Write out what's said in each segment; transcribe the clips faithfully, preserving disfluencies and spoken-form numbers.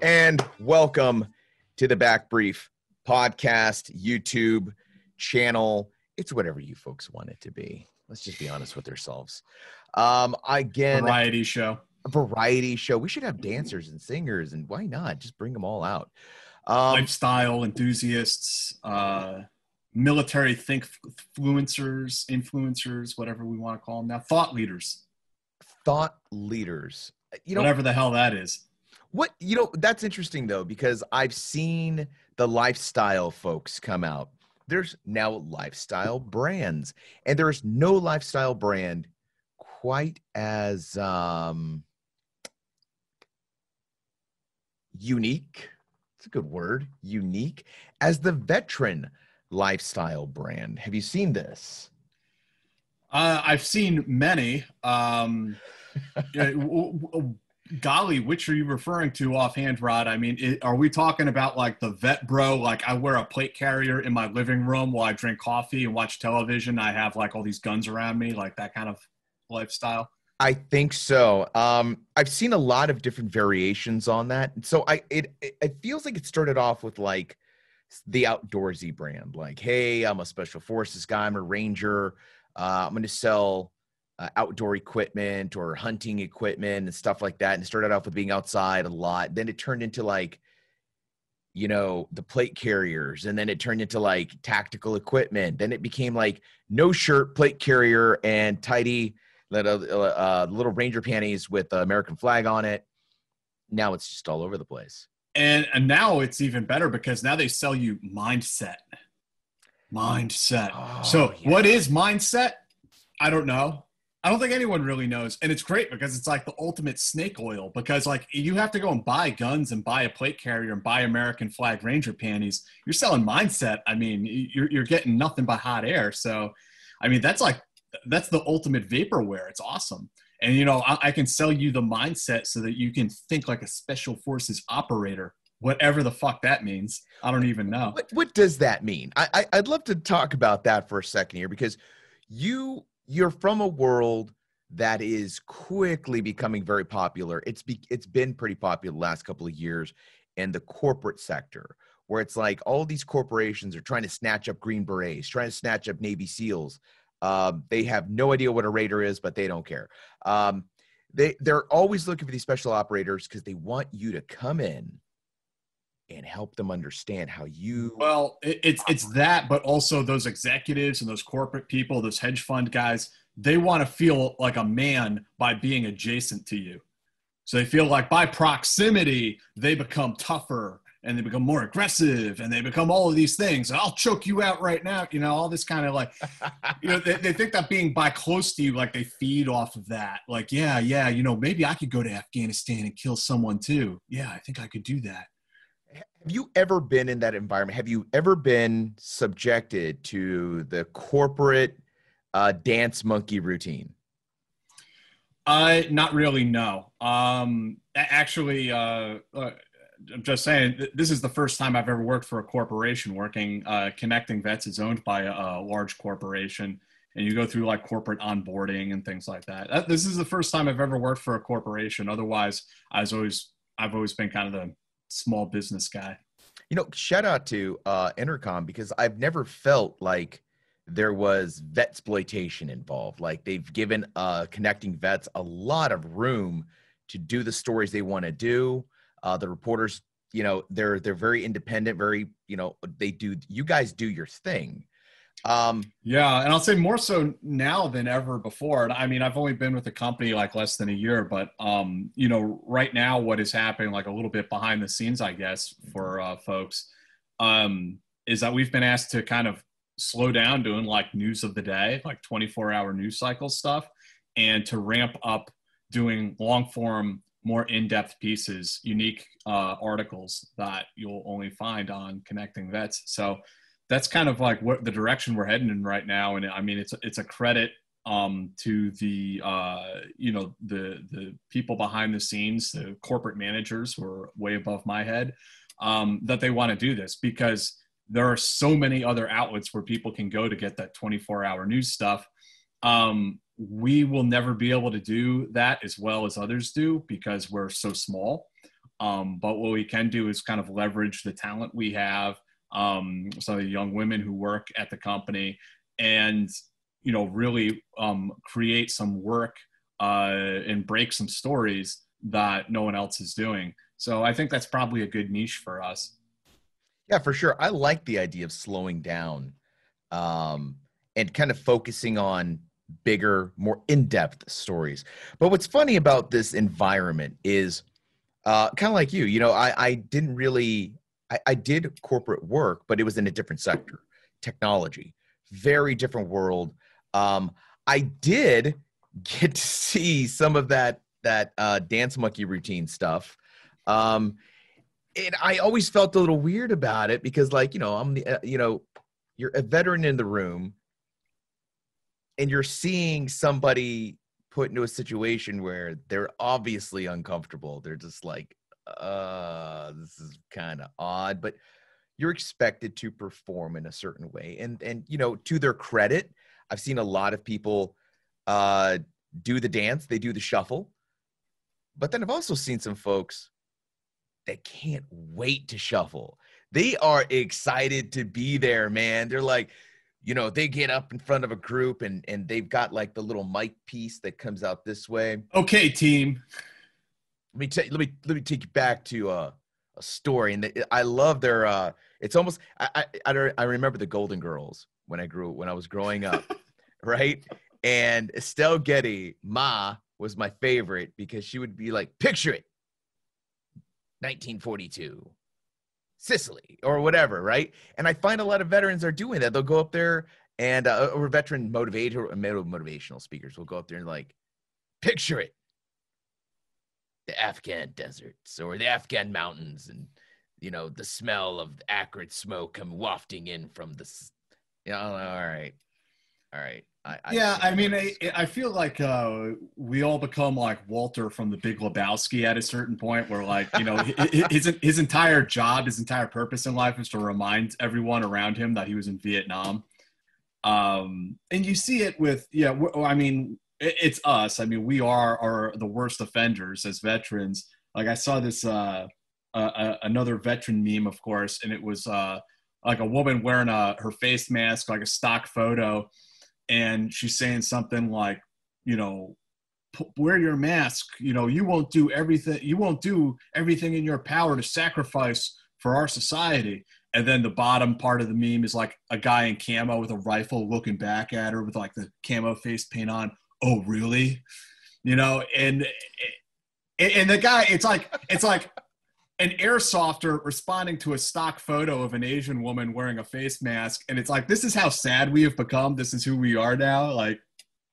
And welcome to the Back Brief podcast, YouTube channel. It's whatever you folks want it to be. Let's just be honest with ourselves. Um, again, variety show. A variety show. We should have dancers and singers, and why not? Just bring them all out. Um, Lifestyle enthusiasts, uh, military think fluencers, influencers, whatever we want to call them now. Thought leaders. Thought leaders. You know, whatever the hell that is. What, you know, that's interesting though, because I've seen the lifestyle folks come out. There's now lifestyle brands, and there's no lifestyle brand quite as um, unique. It's a good word, unique, as the veteran lifestyle brand. Have you seen this? Uh, I've seen many. Um, Golly, which are you referring to offhand, Rod? I mean, it, are we talking about like the vet bro? Like I wear a plate carrier in my living room while I drink coffee and watch television. I have like all these guns around me, like that kind of lifestyle. I think so. Um, I've seen a lot of different variations on that. So I it it feels like it started off with like the outdoorsy brand. Like, hey, I'm a special forces guy. I'm a ranger. Uh, I'm going to sell Uh, outdoor equipment or hunting equipment and stuff like that. And it started off with being outside a lot. Then it turned into like, you know, the plate carriers. And then it turned into like tactical equipment. Then it became like no shirt, plate carrier, and tidy little, uh, little ranger panties with the American flag on it. Now it's just all over the place. And, and now it's even better because now they sell you mindset. Mindset. Oh, so yeah. What is mindset? I don't know. I don't think anyone really knows. And it's great because it's like the ultimate snake oil, because like you have to go and buy guns and buy a plate carrier and buy American flag ranger panties. You're selling mindset. I mean, you're you're getting nothing but hot air. So, I mean, that's like, that's the ultimate vaporware. It's awesome. And, you know, I, I can sell you the mindset so that you can think like a special forces operator, whatever the fuck that means. I don't even know. What, what does that mean? I, I I'd love to talk about that for a second here, because you – you're from a world that is quickly becoming very popular. It's be, it's been pretty popular the last couple of years in the corporate sector, where it's like all these corporations are trying to snatch up Green Berets, trying to snatch up Navy SEALs. Um, they have no idea what a Raider is, but they don't care. Um, they, they're always looking for these special operators because they want you to come in and help them understand how you... Well, it, it's it's that, but also those executives and those corporate people, those hedge fund guys, they want to feel like a man by being adjacent to you. So they feel like by proximity, they become tougher and they become more aggressive and they become all of these things. I'll choke you out right now. You know, all this kind of like, you know, they, they think that being by close to you, like they feed off of that. Like, yeah, yeah, you know, maybe I could go to Afghanistan and kill someone too. Yeah, I think I could do that. Have you ever been in that environment? Have you ever been subjected to the corporate uh, dance monkey routine? Uh, not really, no. Um, actually, uh, uh, I'm just saying, th- this is the first time I've ever worked for a corporation working. Uh, Connecting Vets is owned by a, a large corporation, and you go through like corporate onboarding and things like that. Uh, this is the first time I've ever worked for a corporation. Otherwise, I was always, I've always been kind of the small business guy. You know, shout out to uh Intercom, because I've never felt like there was vetsploitation involved. Like, they've given uh, Connecting Vets a lot of room to do the stories they want to do. Uh, the reporters, you know, they're they're very independent, very, you know, they do, you guys do your thing. Um, yeah, and I'll say more so now than ever before. And I mean, I've only been with the company like less than a year, but, um, you know, right now what is happening, like a little bit behind the scenes, I guess, for uh, folks, um, is that we've been asked to kind of slow down doing like news of the day, like twenty-four hour news cycle stuff, and to ramp up doing long form, more in-depth pieces, unique uh, articles that you'll only find on Connecting Vets. So that's kind of like what the direction we're heading in right now. And I mean, it's, it's a credit um, to the, uh, you know, the, the people behind the scenes, the corporate managers who are way above my head, um, that they want to do this, because there are so many other outlets where people can go to get that twenty-four hour news stuff. Um, we will never be able to do that as well as others do because we're so small. Um, but what we can do is kind of leverage the talent we have, um, some of the young women who work at the company, and, you know, really, um, create some work, uh, and break some stories that no one else is doing. So I think that's probably a good niche for us. Yeah, for sure. I like the idea of slowing down, um, and kind of focusing on bigger, more in-depth stories. But what's funny about this environment is, uh, kind of like you, you know, I, I didn't really, I, I did corporate work, but it was in a different sector, technology, very different world. Um, I did get to see some of that, that uh, dance monkey routine stuff. Um, and I always felt a little weird about it because, like, you know, I'm the, uh, you know, you're a veteran in the room, and you're seeing somebody put into a situation where they're obviously uncomfortable. They're just like, uh, this is kind of odd, but you're expected to perform in a certain way. And, and, you know, to their credit, I've seen a lot of people uh, do the dance, they do the shuffle, but then I've also seen some folks that can't wait to shuffle. They are excited to be there, man. They're like, you know, they get up in front of a group and and they've got like the little mic piece that comes out this way. Okay, team. Let me take let me let me take you back to uh, a story, and the, I love their. Uh, it's almost I I I, I remember the Golden Girls when I grew when I was growing up, right? And Estelle Getty, Ma, was my favorite because she would be like, picture it, nineteen forty-two. Sicily or whatever, right? And I find a lot of veterans are doing that. They'll go up there and, uh, or veteran motivator, motivational speakers will go up there and like, picture it, the Afghan deserts or the Afghan mountains, and, you know, the smell of acrid smoke come wafting in from the, you know, all right, all right. I, I yeah, I mean, I, I feel like uh, we all become like Walter from the Big Lebowski at a certain point where, like, you know, his, his entire job, his entire purpose in life is to remind everyone around him that he was in Vietnam. Um, and you see it with, yeah, w- I mean, it, it's us. I mean, we are, are the worst offenders as veterans. Like, I saw this, uh, uh, another veteran meme, of course, and it was uh, like a woman wearing a, her face mask, like a stock photo. And she's saying something like, you know, wear your mask, you know, you won't do everything, you won't do everything in your power to sacrifice for our society. And then the bottom part of the meme is like a guy in camo with a rifle looking back at her with like the camo face paint on. Oh, really? You know, and, and the guy, it's like, it's like an airsofter responding to a stock photo of an Asian woman wearing a face mask. And it's like, this is how sad we have become. This is who we are now. Like,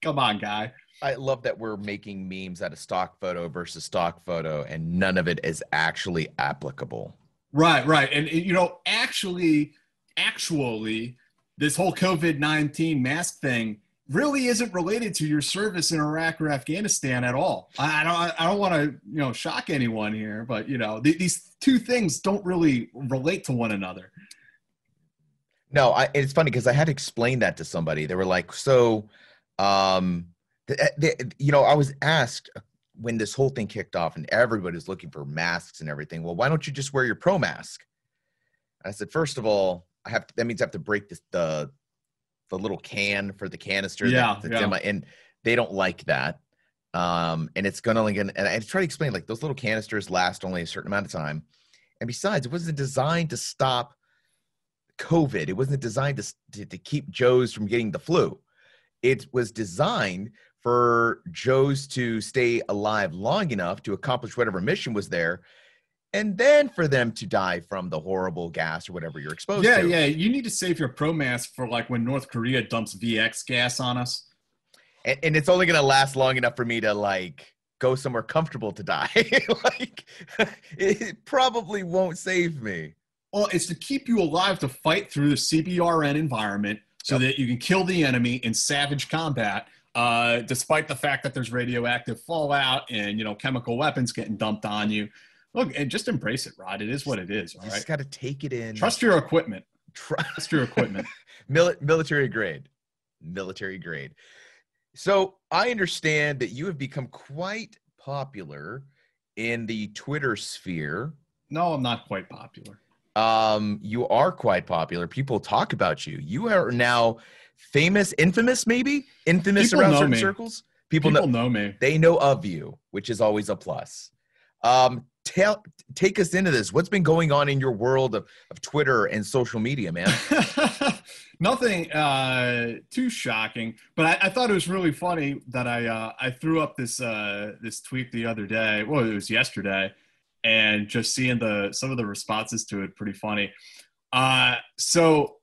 come on, guy. I love that we're making memes out of stock photo versus stock photo, and none of it is actually applicable. Right, right. And, and you know, actually, actually, this whole COVID nineteen mask thing really isn't related to your service in Iraq or Afghanistan at all. I don't, I don't want to, you know, shock anyone here, but, you know, th- these two things don't really relate to one another. No, I, it's funny because I had to explain that to somebody. They were like, so, um, th- th- you know, I was asked when this whole thing kicked off and everybody's looking for masks and everything. Well, why don't you just wear your pro mask? And I said, first of all, I have to, that means I have to break this, the, the little can for the canister. Yeah, the, the yeah. Demo, and they don't like that. Um, and it's going to, like, and I try to explain, like, those little canisters last only a certain amount of time. And besides, it wasn't designed to stop COVID. It wasn't designed to, to, to keep Joes from getting the flu. It was designed for Joes to stay alive long enough to accomplish whatever mission was there, and then for them to die from the horrible gas or whatever you're exposed yeah, to. Yeah, yeah. You need to save your pro mask for, like, when North Korea dumps V X gas on us. And, and it's only going to last long enough for me to, like, go somewhere comfortable to die. Like, it probably won't save me. Well, it's to keep you alive to fight through the C B R N environment so yep. that you can kill the enemy in savage combat, uh, despite the fact that there's radioactive fallout and, you know, chemical weapons getting dumped on you. Look, and just embrace it, Rod. It is what it is. All right? You just got to take it in. Trust your equipment. Trust your equipment. Mil- military grade. Military grade. So I understand that you have become quite popular in the Twitter sphere. No, I'm not quite popular. Um, you are quite popular. People talk about you. You are now famous, infamous, maybe? Infamous People around certain me. circles? People, People know, know me. They know of you, which is always a plus. Um, Tell, take us into this. What's been going on in your world of, of Twitter and social media, man? Nothing uh, too shocking, but I, I thought it was really funny that I uh, I threw up this uh, this tweet the other day. Well, it was yesterday, and just seeing the some of the responses to it, pretty funny. Uh, so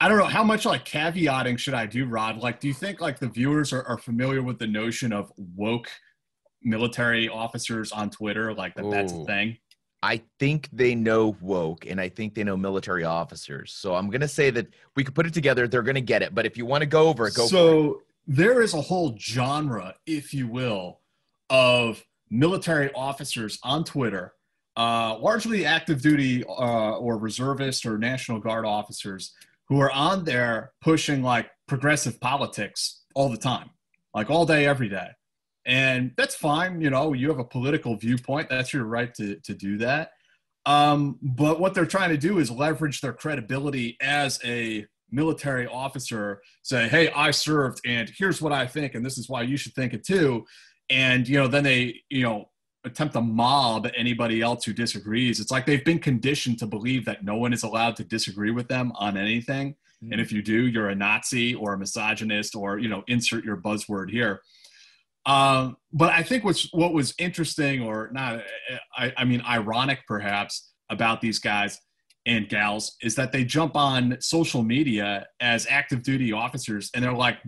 I don't know how much, like, caveating should I do, Rod? Like, do you think, like, the viewers are, are familiar with the notion of woke military officers on Twitter, like that? Ooh, that's a thing. I think they know woke, and I think they know military officers. So I'm going to say that we could put it together. They're going to get it. But if you want to go over it, go so for it. So there is a whole genre, if you will, of military officers on Twitter, uh, largely active duty uh, or reservist or National Guard officers who are on there pushing, like, progressive politics all the time, like all day, every day. And that's fine. You know, you have a political viewpoint. That's your right to, to do that. Um, but what they're trying to do is leverage their credibility as a military officer, say, hey, I served, and here's what I think, and this is why you should think it too. And, you know, then they, you know, attempt to mob anybody else who disagrees. It's like they've been conditioned to believe that no one is allowed to disagree with them on anything. Mm-hmm. And if you do, you're a Nazi or a misogynist or, you know, insert your buzzword here. Um, but I think what's, what was interesting, or not, I, I mean, ironic perhaps, about these guys and gals is that they jump on social media as active duty officers, and they're, like,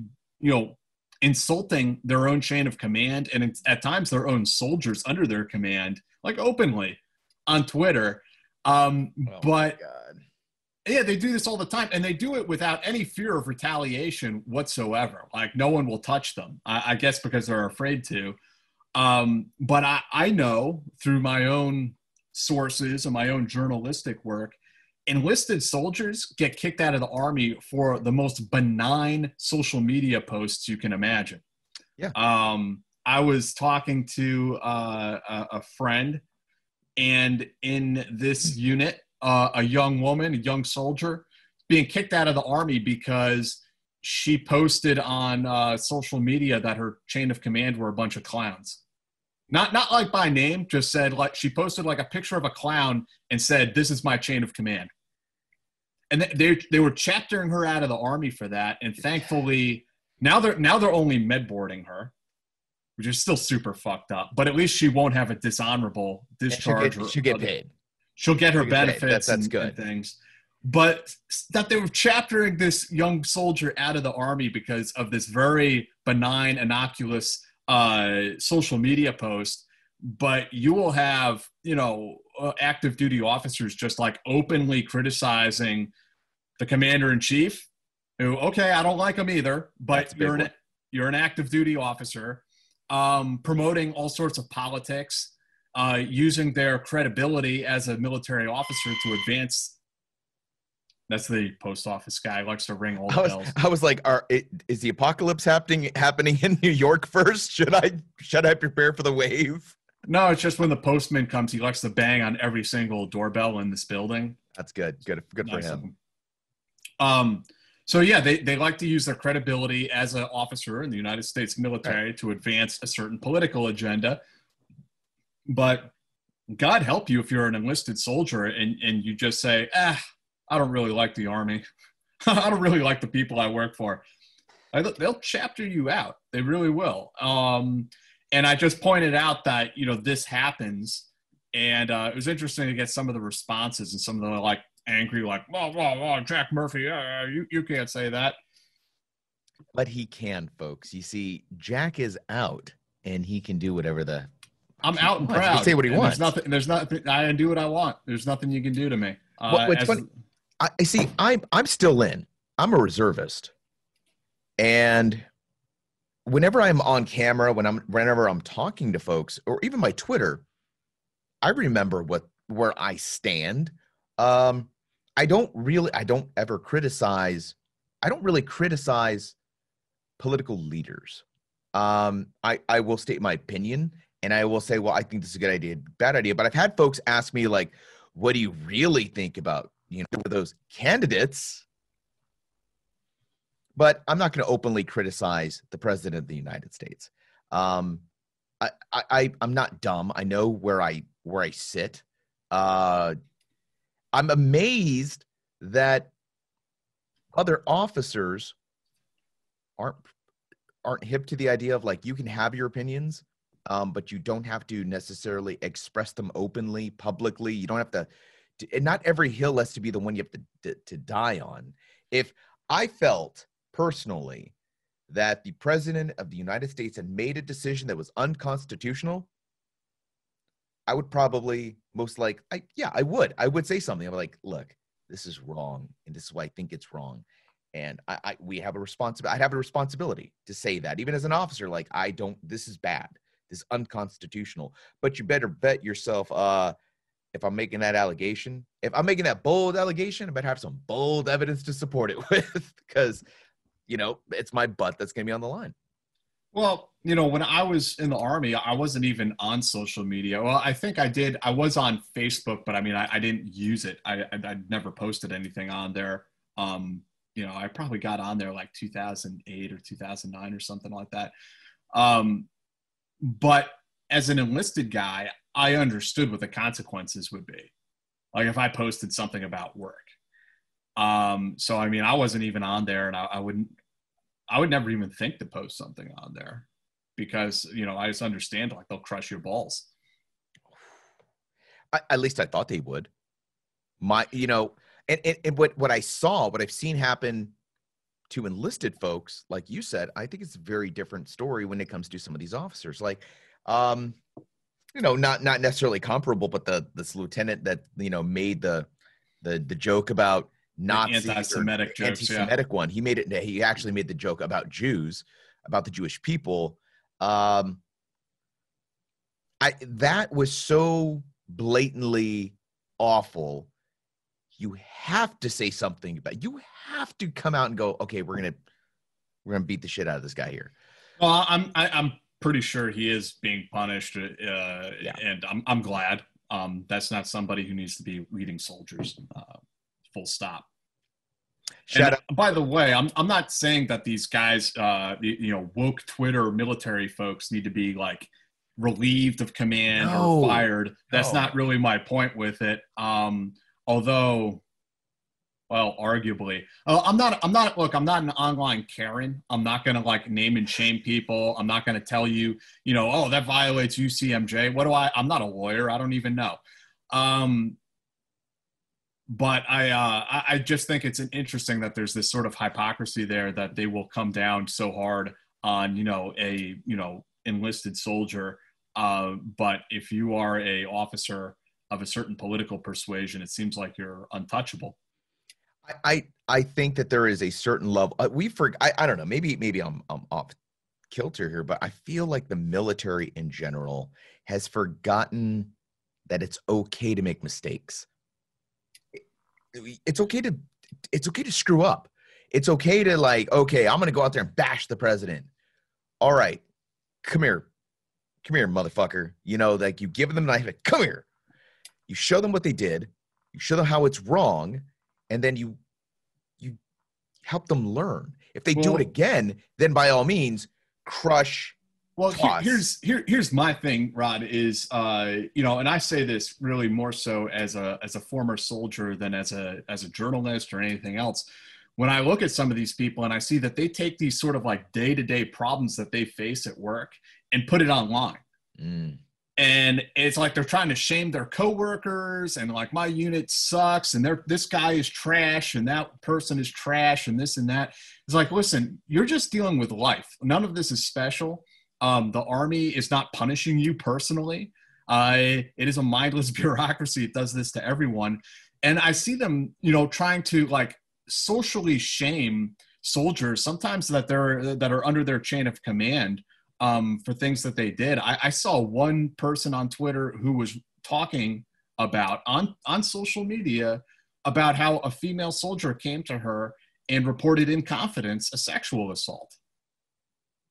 you know, insulting their own chain of command, and at times their own soldiers under their command, like, openly on Twitter. Um, oh but yeah, they do this all the time, and they do it without any fear of retaliation whatsoever. Like, no one will touch them, I, I guess, because they're afraid to. Um, but I, I know through my own sources and my own journalistic work, enlisted soldiers get kicked out of the Army for the most benign social media posts you can imagine. Yeah. Um, I was talking to uh, a, a friend, and in this unit, Uh, a young woman, a young soldier, being kicked out of the Army because she posted on uh, social media that her chain of command were a bunch of clowns. Not not like by name, just said, like, she posted, like, a picture of a clown and said, this is my chain of command. And th- they they were chaptering her out of the Army for that. And thankfully, now they're, now they're only medboarding her, which is still super fucked up. But at least she won't have a dishonorable discharge. She'll get, she'll get paid. She'll get her benefits that, that's and, good. and things. But that they were chaptering this young soldier out of the Army because of this very benign, innocuous uh, social media post. But you will have, you know, uh, active duty officers just, like, openly criticizing the commander in chief, who, okay, I don't like him either, but you're an, you're an active duty officer, um, promoting all sorts of politics. Uh, using their credibility as a military officer to advance. That's the post office guy, likes to ring all the I was, bells. I was like, are, is the apocalypse happening happening in New York first? Should I should I prepare for the wave? No, it's just when the postman comes, he likes to bang on every single doorbell in this building. That's good. Good, good nice for him. Um, So yeah, they, they like to use their credibility as an officer in the United States military right. to advance a certain political agenda. But God help you if you're an enlisted soldier and, and you just say, ah, I don't really like the Army. I don't really like the people I work for. I, they'll chapter you out. They really will. Um, and I just pointed out that, you know, this happens. And uh, it was interesting to get some of the responses and some of the like, angry, like, whoa, whoa, whoa, Jack Murphy, uh, you, you can't say that. But he can, folks. You see, Jack is out, and he can do whatever the... I'm out and proud. He can say what he wants. There's nothing, there's nothing, I can do what I want. There's nothing you can do to me. Uh, what, what's funny, I, see, I'm, I'm still in. I'm a reservist. And whenever I'm on camera, when I'm, whenever I'm talking to folks, or even my Twitter, I remember what where I stand. Um, I don't really, I don't ever criticize, I don't really criticize political leaders. Um, I, I will state my opinion and I will say, well, I think this is a good idea, bad idea. But I've had folks ask me like, what do you really think about, you know, those candidates? But I'm not going to openly criticize the president of the United States. Um, I, I, I, I'm not dumb. I know where I, where I sit. Uh, I'm amazed that other officers aren't aren't hip to the idea of like, you can have your opinions, um, but you don't have to necessarily express them openly, publicly. You don't have to, and not every hill has to be the one you have to, to, to die on. If I felt personally that the president of the United States had made a decision that was unconstitutional, I would probably most like, I, yeah, I would. I would say something. I'm like, look, this is wrong. And this is why I think it's wrong. And I, I we have a responsibility. I'd have a responsibility to say that even as an officer, like I don't, this is bad. This is unconstitutional, but you better bet yourself. Uh, if I'm making that allegation, if I'm making that bold allegation, I better have some bold evidence to support it with, because you know, it's my butt that's going to be on the line. Well, you know, when I was in the Army, I wasn't even on social media. Well, I think I did. I was on Facebook, but I mean, I, I didn't use it. I, I I never posted anything on there. Um, you know, I probably got on there like two thousand eight or two thousand nine or something like that. Um, but as an enlisted guy, I understood what the consequences would be. Like if I posted something about work. Um, so, I mean, I wasn't even on there and I, I wouldn't, I would never even think to post something on there because, you know, I just understand like they'll crush your balls. I, at least I thought they would. My, you know, and, and, and what, what I saw, what I've seen happen to enlisted folks, like you said, I think it's a very different story when it comes to some of these officers, like, um, you know, not, not necessarily comparable, but the, this lieutenant that, you know, made the, the, the joke about, Nazi anti-Semitic, jokes, anti-Semitic yeah. one. He made it. He actually made the joke about Jews, about the Jewish people. Um, I that was so blatantly awful. You have to say something about. You have to come out and go. Okay, we're gonna we're gonna beat the shit out of this guy here. Well, I'm I, I'm pretty sure he is being punished, uh, yeah. and I'm I'm glad. Um, that's not somebody who needs to be leading soldiers. Uh, Full stop. Shut up. By the way, I'm I'm not saying that these guys, uh, you, you know, woke Twitter military folks need to be like relieved of command no. or fired. That's no. not really my point with it. Um, although, well, arguably, uh, I'm not. I'm not. Look, I'm not an online Karen. I'm not going to like name and shame people. I'm not going to tell you, you know, oh, that violates U C M J. What do I? I'm not a lawyer. I don't even know. Um, But I, uh, I just think it's an interesting that there's this sort of hypocrisy there that they will come down so hard on, you know, a, you know, enlisted soldier. Uh, but if you are a officer of a certain political persuasion, it seems like you're untouchable. I, I think that there is a certain level uh, we for I, I don't know, maybe, maybe I'm, I'm off kilter here, but I feel like the military in general has forgotten that it's okay to make mistakes. It's okay to, it's okay to screw up. It's okay to like, okay, I'm going to go out there and bash the president. All right, come here. Come here, motherfucker. You know, like you give them the knife, like, come here. You show them what they did. You show them how it's wrong. And then you, you help them learn. If they well, do it again, then by all means, crush. Well, here, here's here here's my thing, Rod, is uh, you know, and I say this really more so as a as a former soldier than as a as a journalist or anything else. When I look at some of these people and I see that they take these sort of like day-to-day problems that they face at work and put it online. Mm. And it's like they're trying to shame their coworkers and like my unit sucks and they're, this guy is trash and that person is trash and this and that. It's like, listen, you're just dealing with life. None of this is special. Um, the Army is not punishing you personally. Uh, it is a mindless bureaucracy. It does this to everyone. And I see them, you know, trying to like socially shame soldiers sometimes that they're that are under their chain of command um for things that they did. I, I saw one person on Twitter who was talking about on on social media about how a female soldier came to her and reported in confidence a sexual assault.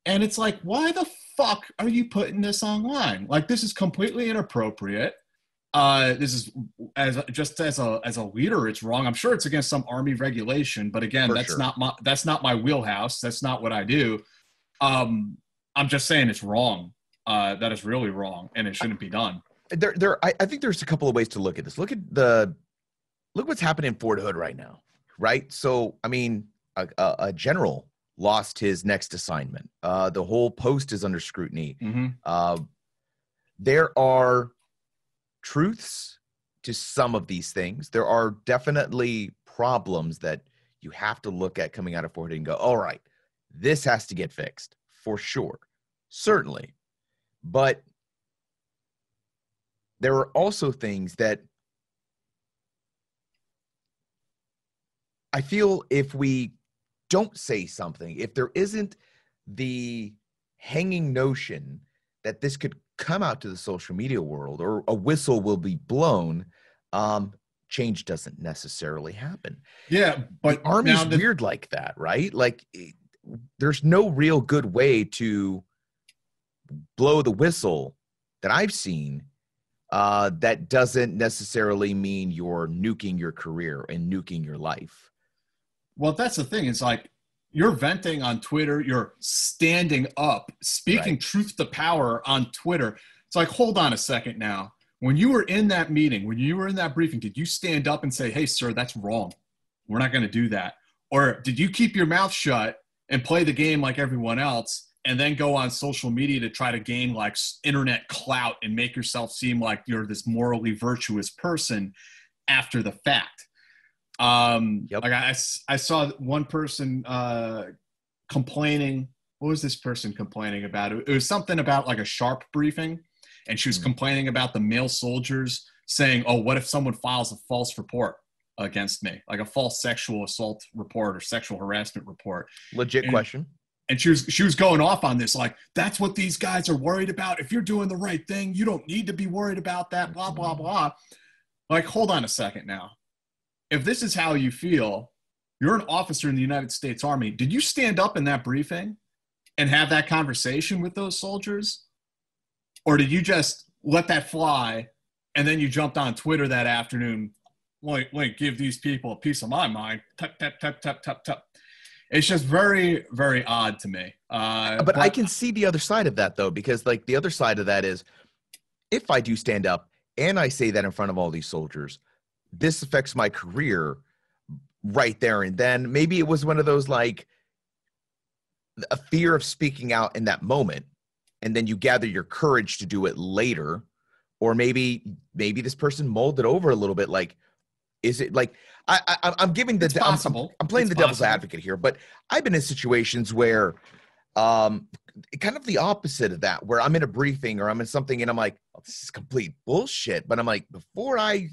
And it's like, why the fuck are you putting this online? Like, this is completely inappropriate. Uh, this is as just as a as a leader, it's wrong. I'm sure it's against some Army regulation, but again, For that's sure. not my that's not my wheelhouse. That's not what I do. Um, I'm just saying it's wrong. Uh, that is really wrong, and it shouldn't be done. There, there. I, I think there's a couple of ways to look at this. Look at the look what's happening in Fort Hood right now, right? So, I mean, a, a, a general lost his next assignment. Uh, the whole post is under scrutiny. Mm-hmm. Uh, there are truths to some of these things. There are definitely problems that you have to look at coming out of Fort Hood and go, all right, this has to get fixed for sure. Certainly. But there are also things that I feel if we don't say something, if there isn't the hanging notion that this could come out to the social media world or a whistle will be blown, um, change doesn't necessarily happen. Yeah, but the Army's the- weird like that, right? Like it, there's no real good way to blow the whistle that I've seen uh, that doesn't necessarily mean you're nuking your career and nuking your life. Well, that's the thing. It's like, you're venting on Twitter. You're standing up, speaking right. truth to power on Twitter. It's like, hold on a second now. When you were in that meeting, when you were in that briefing, did you stand up and say, hey, sir, that's wrong. We're not going to do that. Or did you keep your mouth shut and play the game like everyone else and then go on social media to try to gain like internet clout and make yourself seem like you're this morally virtuous person after the fact? Um, yep. Like I, I saw one person, uh, complaining. What was this person complaining about? It was something about like a SHARP briefing. And she was mm-hmm. complaining about the male soldiers saying, oh, what if someone files a false report against me? Like a false sexual assault report or sexual harassment report. Legit and, question. And she was, she was going off on this. Like, that's what these guys are worried about. If you're doing the right thing, you don't need to be worried about that. Blah, blah, blah. Like, hold on a second now. If this is how you feel, you're an officer in the United States Army. Did you stand up in that briefing and have that conversation with those soldiers? Or did you just let that fly and then you jumped on Twitter that afternoon, like, like give these people a piece of my mind, tap, tap, tap, tap, tap, tap. It's just very, very odd to me. Uh, but, but I can see the other side of that though, because like the other side of that is if I do stand up and I say that in front of all these soldiers, this affects my career right there and then. Maybe it was one of those like a fear of speaking out in that moment, and then you gather your courage to do it later. Or maybe maybe this person molded over a little bit. Like, is it like I, I I'm giving the it's possible. I'm, I'm playing it's the devil's possible. advocate here, but I've been in situations where um kind of the opposite of that, where I'm in a briefing or I'm in something and I'm like, oh, this is complete bullshit. But I'm like, before I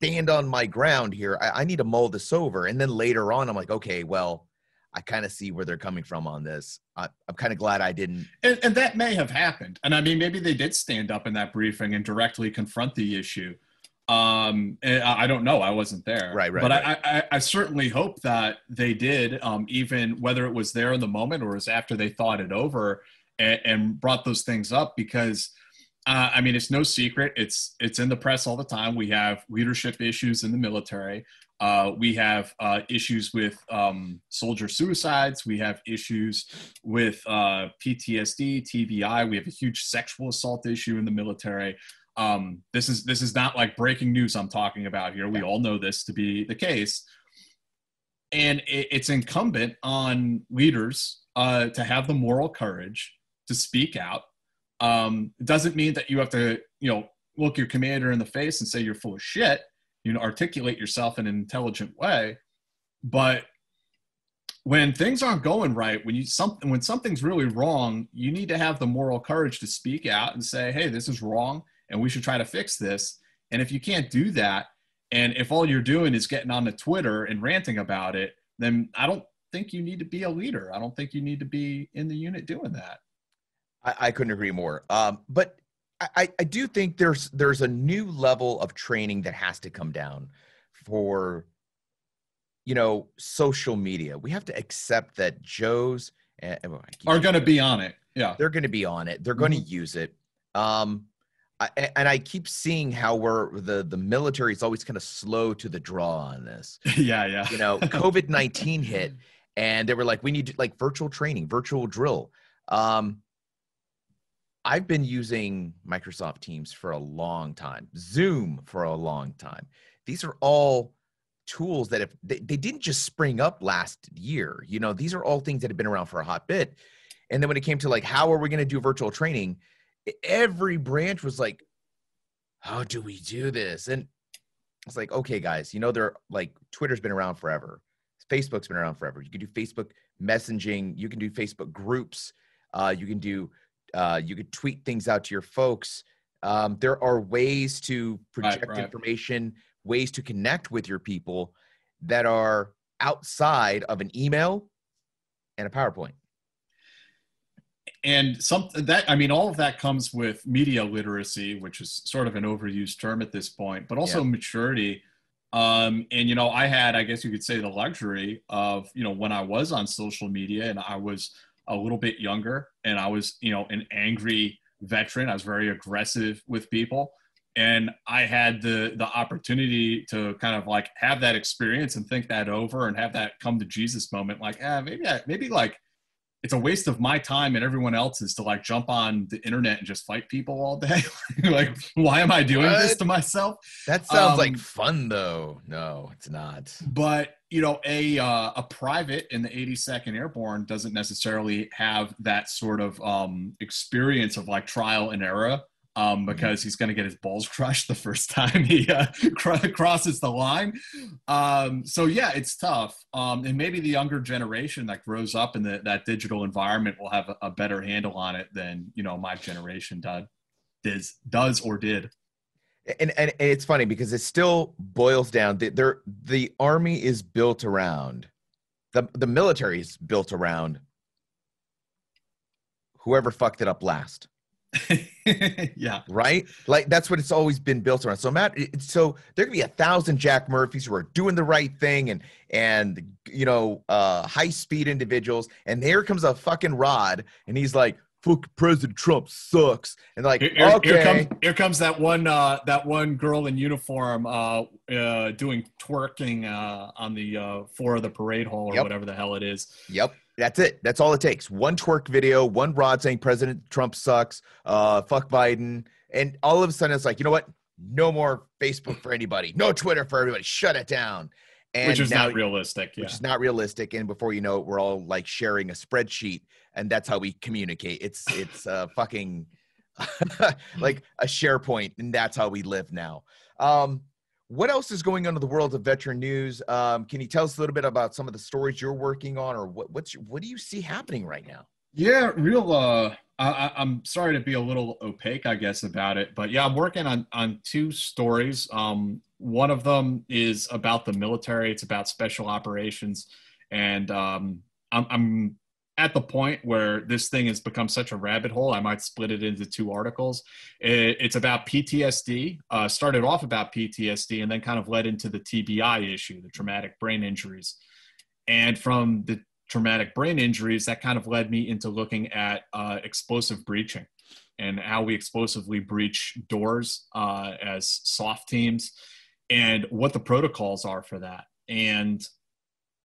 stand on my ground here, I, I need to mull this over. And then later on, I'm like, okay, well, I kind of see where they're coming from on this. I, I'm kind of glad I didn't. And, and that may have happened. And I mean, maybe they did stand up in that briefing and directly confront the issue. Um, and I, I don't know. I wasn't there. Right, right. But right. I, I, I certainly hope that they did, um, even whether it was there in the moment or it was after they thought it over and, and brought those things up, because Uh, I mean, it's no secret. It's it's in the press all the time. We have leadership issues in the military. Uh, we have uh, issues with um, soldier suicides. We have issues with uh, P T S D, T B I. We have a huge sexual assault issue in the military. Um, this is this is not like breaking news I'm talking about here. We all know this to be the case. And it, it's incumbent on leaders uh, to have the moral courage to speak out. Um, it doesn't mean that you have to, you know, look your commander in the face and say you're full of shit. You know, articulate yourself in an intelligent way. But when things aren't going right, when you something when something's really wrong, you need to have the moral courage to speak out and say, hey, this is wrong and we should try to fix this. And if you can't do that, and if all you're doing is getting on the Twitter and ranting about it, then I don't think you need to be a leader. I don't think you need to be in the unit doing that. I, I couldn't agree more. Um, but I, I do think there's there's a new level of training that has to come down for, you know, social media. We have to accept that Joes uh, are going to be on it. Yeah, they're going to be on it. They're going to mm-hmm. use it. Um, I, and I keep seeing how we're the the military is always kind of slow to the draw on this. yeah, yeah. You know, COVID nineteen hit, and they were like, we need to, like virtual training, virtual drill. Um, I've been using Microsoft Teams for a long time, Zoom for a long time. These are all tools that if they, they didn't just spring up last year, you know, these are all things that have been around for a hot bit. And then when it came to like, how are we going to do virtual training? Every branch was like, how do we do this? And it's like, okay, guys, you know, they're like, Twitter's been around forever. Facebook's been around forever. You can do Facebook messaging. You can do Facebook groups. Uh, you can do Uh, you could tweet things out to your folks. Um, there are ways to project right, right. information, ways to connect with your people that are outside of an email and a PowerPoint. And some that, I mean, all of that comes with media literacy, which is sort of an overused term at this point, but also yeah. maturity. Um, and, you know, I had, I guess you could say the luxury of, you know, when I was on social media and I was a little bit younger and I was, you know, an angry veteran. I was very aggressive with people and I had the the opportunity to kind of like have that experience and think that over and have that come to Jesus moment. Like, ah, eh, maybe, I, maybe like it's a waste of my time and everyone else's to like jump on the internet and just fight people all day. Like, why am I doing what? this to myself? That sounds um, like fun though. No, it's not. But you know, a, uh, a private in the eighty-second Airborne doesn't necessarily have that sort of um, experience of like trial and error um, because mm-hmm. he's going to get his balls crushed the first time he uh, crosses the line. Um, so yeah, it's tough. Um, and maybe the younger generation that grows up in the, that digital environment will have a, a better handle on it than, you know, my generation did, does, does or did. And, and and it's funny because it still boils down. The, the Army is built around, the, the military is built around whoever fucked it up last. Yeah. Right? Like that's what it's always been built around. So Matt, so there could be a thousand Jack Murphys who are doing the right thing and, and you know, uh, high-speed individuals. And here comes a fucking Rod and he's like, fuck, President Trump sucks. And like, here, okay. Here comes, here comes that one uh, that one girl in uniform uh, uh, doing twerking uh, on the uh, floor of the parade hall or yep. whatever the hell it is. Yep, that's it. That's all it takes. One twerk video, one Rod saying President Trump sucks, uh, fuck Biden. And all of a sudden it's like, you know what? No more Facebook for anybody. No Twitter for everybody. Shut it down. And which is now, not realistic. Yeah. Which is not realistic. And before you know it, we're all like sharing a spreadsheet and that's how we communicate. It's, it's uh fucking like a SharePoint and that's how we live now. Um, what else is going on in the world of veteran news? Um, can you tell us a little bit about some of the stories you're working on or what, what's, what do you see happening right now? Yeah, real, uh, I, I'm sorry to be a little opaque, I guess, about it, but yeah, I'm working on, on two stories. Um, One of them is about the military. It's about special operations. And um, I'm, I'm at the point where this thing has become such a rabbit hole. I might split it into two articles. It, it's about P T S D, uh, started off about P T S D, and then kind of led into the T B I issue, the traumatic brain injuries. And from the traumatic brain injuries, that kind of led me into looking at uh, explosive breaching and how we explosively breach doors uh, as soft teams. And what the protocols are for that. And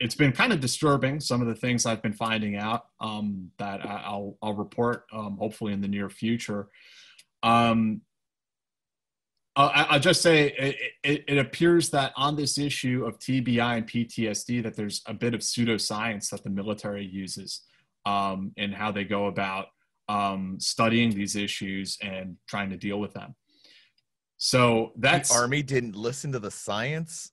it's been kind of disturbing, some of the things I've been finding out um, that I, I'll, I'll report um, hopefully in the near future. Um, I, I'll just say it, it, it appears that on this issue of T B I and P T S D that there's a bit of pseudoscience that the military uses um, in how they go about um, studying these issues and trying to deal with them. So that's... The Army didn't listen to the science?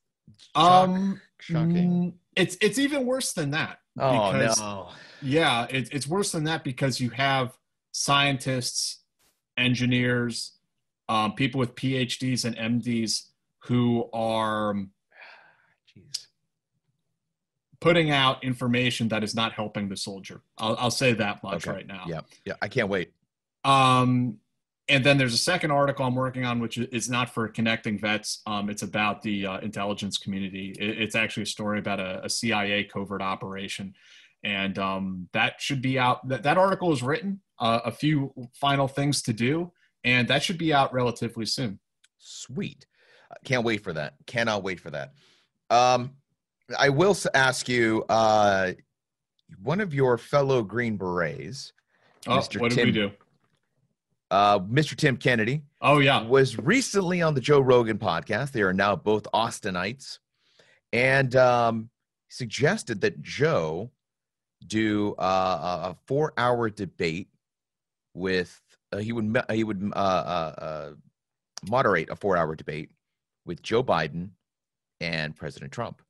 Shock. Um, Shocking. It's it's even worse than that. Oh, because, no. Yeah, it, it's worse than that because you have scientists, engineers, um, people with P H Ds and M Ds who are Jeez. putting out information that is not helping the soldier. I'll, I'll say that much okay. right now. Yeah, yeah, I can't wait. Um, and then there's a second article I'm working on, which is not for Connecting Vets. Um, it's about the uh, intelligence community. It, it's actually a story about a, a C I A covert operation. And um, that should be out. That, that article is written, uh, a few final things to do, and that should be out relatively soon. Sweet. Can't wait for that. Cannot wait for that. Um, I will ask you, uh, one of your fellow Green Berets, oh, Mister what did Tim- we do? Uh, Mister Tim Kennedy oh, yeah. was recently on the Joe Rogan podcast. They are now both Austinites. And um, suggested that Joe do uh, a four-hour debate with uh, – he would he would uh, uh, moderate a four-hour debate with Joe Biden and President Trump.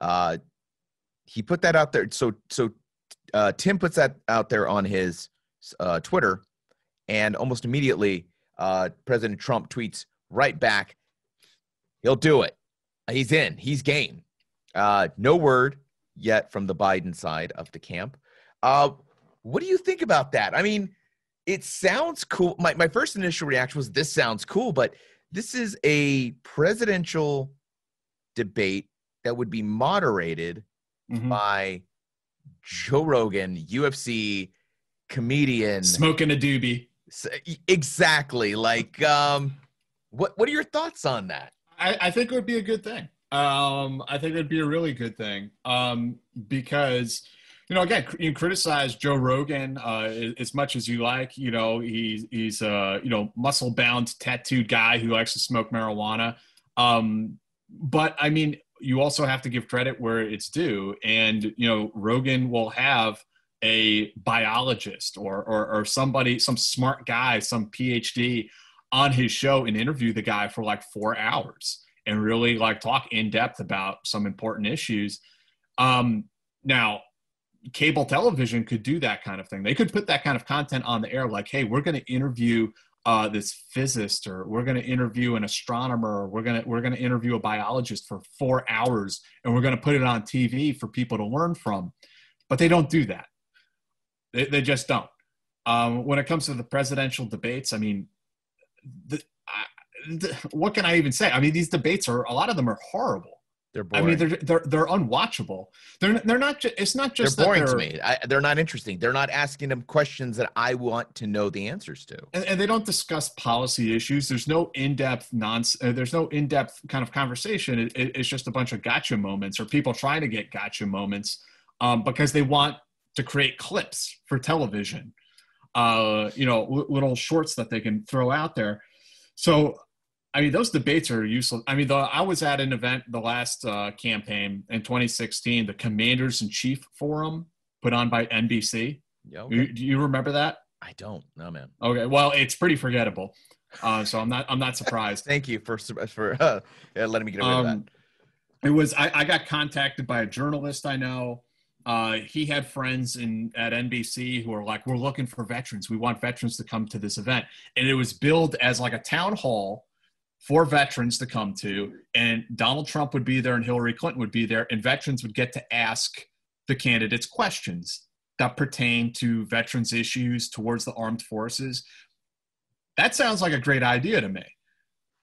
Uh, he put that out there. So, so uh, Tim puts that out there on his uh, Twitter. And almost immediately, uh, President Trump tweets right back, he'll do it. He's in. He's game. Uh, no word yet from the Biden side of the camp. Uh, what do you think about that? I mean, it sounds cool. My, my first initial reaction was this sounds cool, but this is a presidential debate that would be moderated mm-hmm. by Joe Rogan, U F C comedian. Smoking a doobie. Exactly. Like, um, what what are your thoughts on that? I, I think it would be a good thing. Um, I think it'd be a really good thing um, because, you know, again, you criticize Joe Rogan uh, as much as you like. You know, he's he's a you know muscle bound, tattooed guy who likes to smoke marijuana. Um, but I mean, you also have to give credit where it's due, and you know, Rogan will have a biologist or, or or somebody, some smart guy, some P H D on his show and interview the guy for like four hours and really like talk in depth about some important issues. Um, now, cable television could do that kind of thing. They could put that kind of content on the air like, hey, we're going to interview uh, this physicist, or we're going to interview an astronomer, or we're going to we're going to interview a biologist for four hours and we're going to put it on T V for people to learn from. But they don't do that. They, they just don't. Um, when it comes to the presidential debates, I mean, the, I, the, what can I even say? I mean, these debates are, a lot of them are horrible. They're boring. I mean, they're they're, they're unwatchable. They're they're not. Ju- it's not just they're boring that they're, to me. I, they're not interesting. They're not asking them questions that I want to know the answers to. And, and they don't discuss policy issues. There's no in-depth non. Uh, there's no in-depth kind of conversation. It, it, it's just a bunch of gotcha moments or people trying to get gotcha moments um, because they want to create clips for television, uh, you know, l- little shorts that they can throw out there. So, I mean, those debates are useless. I mean, the, I was at an event, the last uh, campaign in twenty sixteen, the Commanders in Chief Forum put on by N B C. Yeah, okay. you, do you remember that? I don't. No, man. Okay. Well, it's pretty forgettable. Uh, so I'm not, I'm not surprised. Thank you for, for uh, letting me get away um, with that. It was, I, I got contacted by a journalist I know. Uh, he had friends in at N B C who were like, we're looking for veterans. We want veterans to come to this event. And it was billed as like a town hall for veterans to come to. And Donald Trump would be there and Hillary Clinton would be there. And veterans would get to ask the candidates questions that pertain to veterans issues towards the armed forces. That sounds like a great idea to me.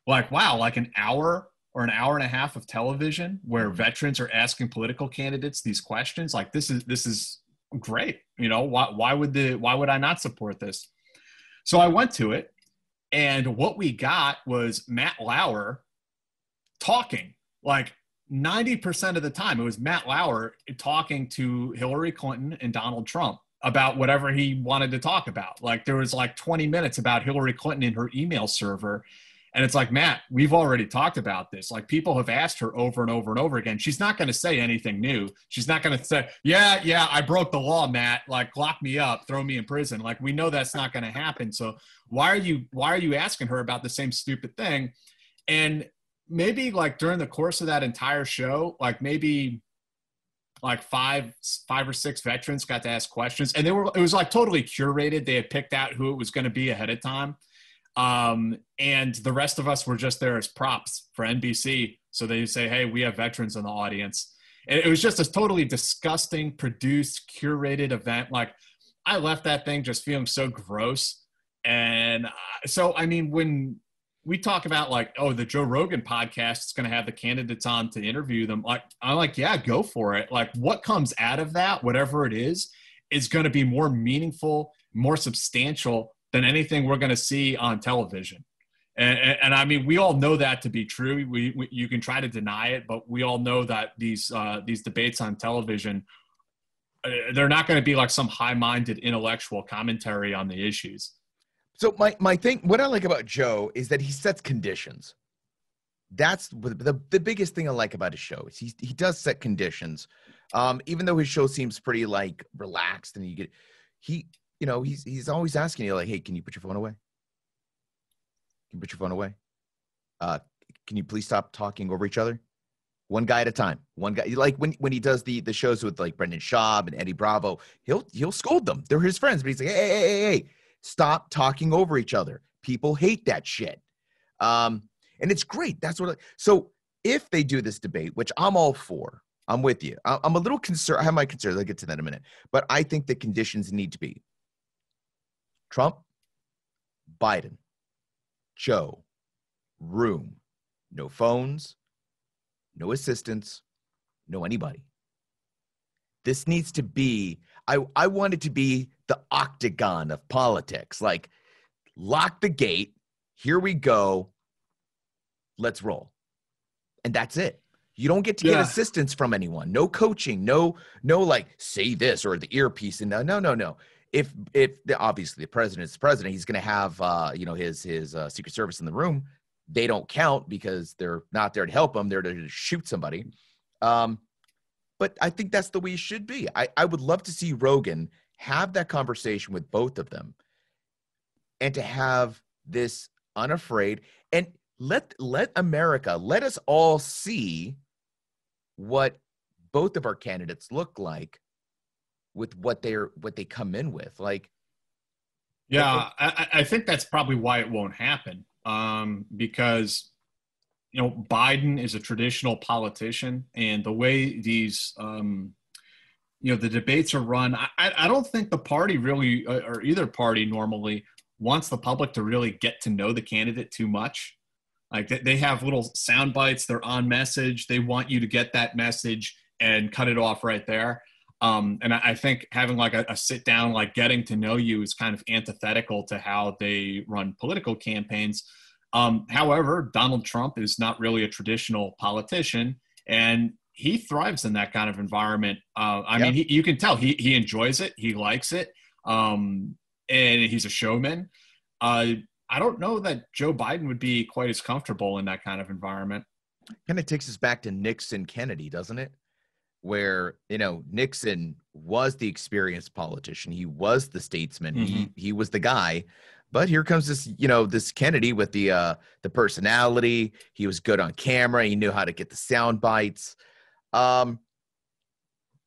Like, wow, like an hour or an hour and a half of television where veterans are asking political candidates these questions. Like this is, this is great. You know, why, why would the, why would I not support this? So I went to it, and what we got was Matt Lauer talking like ninety percent of the time, it was Matt Lauer talking to Hillary Clinton and Donald Trump about whatever he wanted to talk about. Like, there was like twenty minutes about Hillary Clinton and her email server. And it's like, Matt, we've already talked about this. Like, people have asked her over and over and over again. She's not going to say anything new. She's not going to say, yeah, yeah, I broke the law, Matt. Like, lock me up, throw me in prison. Like, we know that's not going to happen. So why are you, why are you asking her about the same stupid thing? And maybe like during the course of that entire show, like maybe like five, five or six veterans got to ask questions, and they were, it was like totally curated. They had picked out who it was going to be ahead of time. Um, and the rest of us were just there as props for N B C. So they say, hey, we have veterans in the audience. And it was just a totally disgusting, produced, curated event. Like, I left that thing just feeling so gross. And uh, so, I mean, when we talk about like, oh, the Joe Rogan podcast is going to have the candidates on to interview them. Like, I'm like, yeah, go for it. Like, what comes out of that, whatever it is, is going to be more meaningful, more substantial than anything we're going to see on television. And, and, and I mean, we all know that to be true. We, we you can try to deny it, but we all know that these uh, these debates on television, uh, they're not going to be like some high-minded intellectual commentary on the issues. So my, my thing, what I like about Joe is that he sets conditions. That's the, the biggest thing I like about his show is he, he does set conditions. Um, even though his show seems pretty like relaxed and you get, he, you know, he's, he's always asking you like, hey, can you put your phone away? Can you put your phone away? Uh, can you please stop talking over each other? One guy at a time. One guy, like when, when he does the, the shows with like Brendan Schaub and Eddie Bravo, he'll, he'll scold them. They're his friends, but he's like, hey, hey, hey, hey, stop talking over each other. People hate that shit. Um, and it's great. That's what, I, so if they do this debate, which I'm all for, I'm with you. I, I'm a little concerned. I have my concerns. I'll get to that in a minute, but I think the conditions need to be Trump, Biden, Joe, room, no phones, no assistants, no anybody. This needs to be, I, I want it to be the octagon of politics. Like, lock the gate, here we go, let's roll. And that's it. You don't get to yeah. get assistance from anyone. No coaching, no, no like, say this or the earpiece. And no, no, no, no. If if the, obviously the president's the president, he's going to have uh, you know his his uh, Secret Service in the room. They don't count because they're not there to help him; they're there to shoot somebody. Um, but I think that's the way it should be. I, I would love to see Rogan have that conversation with both of them, and to have this unafraid and let let America let us all see what both of our candidates look like with what they're, what they come in with. Like, yeah, I, I think that's probably why it won't happen. Um, because, you know, Biden is a traditional politician, and the way these, um, you know, the debates are run, I, I don't think the party really, or either party normally wants the public to really get to know the candidate too much. Like, they have little sound bites, they're on message. They want you to get that message and cut it off right there. Um, and I think having like a, a sit down, like getting to know you, is kind of antithetical to how they run political campaigns. Um, however, Donald Trump is not really a traditional politician, and he thrives in that kind of environment. Uh, I yep. mean, he, you can tell he he enjoys it. He likes it. Um, and he's a showman. Uh, I don't know that Joe Biden would be quite as comfortable in that kind of environment. Kind of takes us back to Nixon Kennedy, doesn't it? Where, you know, Nixon was the experienced politician. He was the statesman. Mm-hmm. He he was the guy. But here comes this, you know, this Kennedy with the uh, the personality. He was good on camera. He knew how to get the sound bites. Um,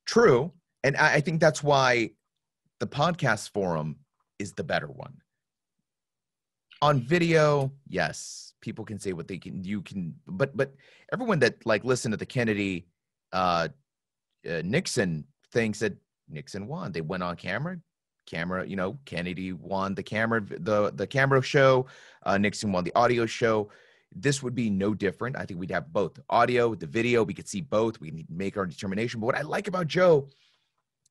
true. And I, I think that's why the podcast forum is the better one. On video, yes, people can say what they can. You can, but but everyone that like listened to the Kennedy uh Uh, Nixon thinks that Nixon won. They went on camera, camera, you know, Kennedy won the camera, the, the camera show. Uh, Nixon won the audio show. This would be no different. I think we'd have both the audio, the video. We could see both. We need to make our determination. But what I like about Joe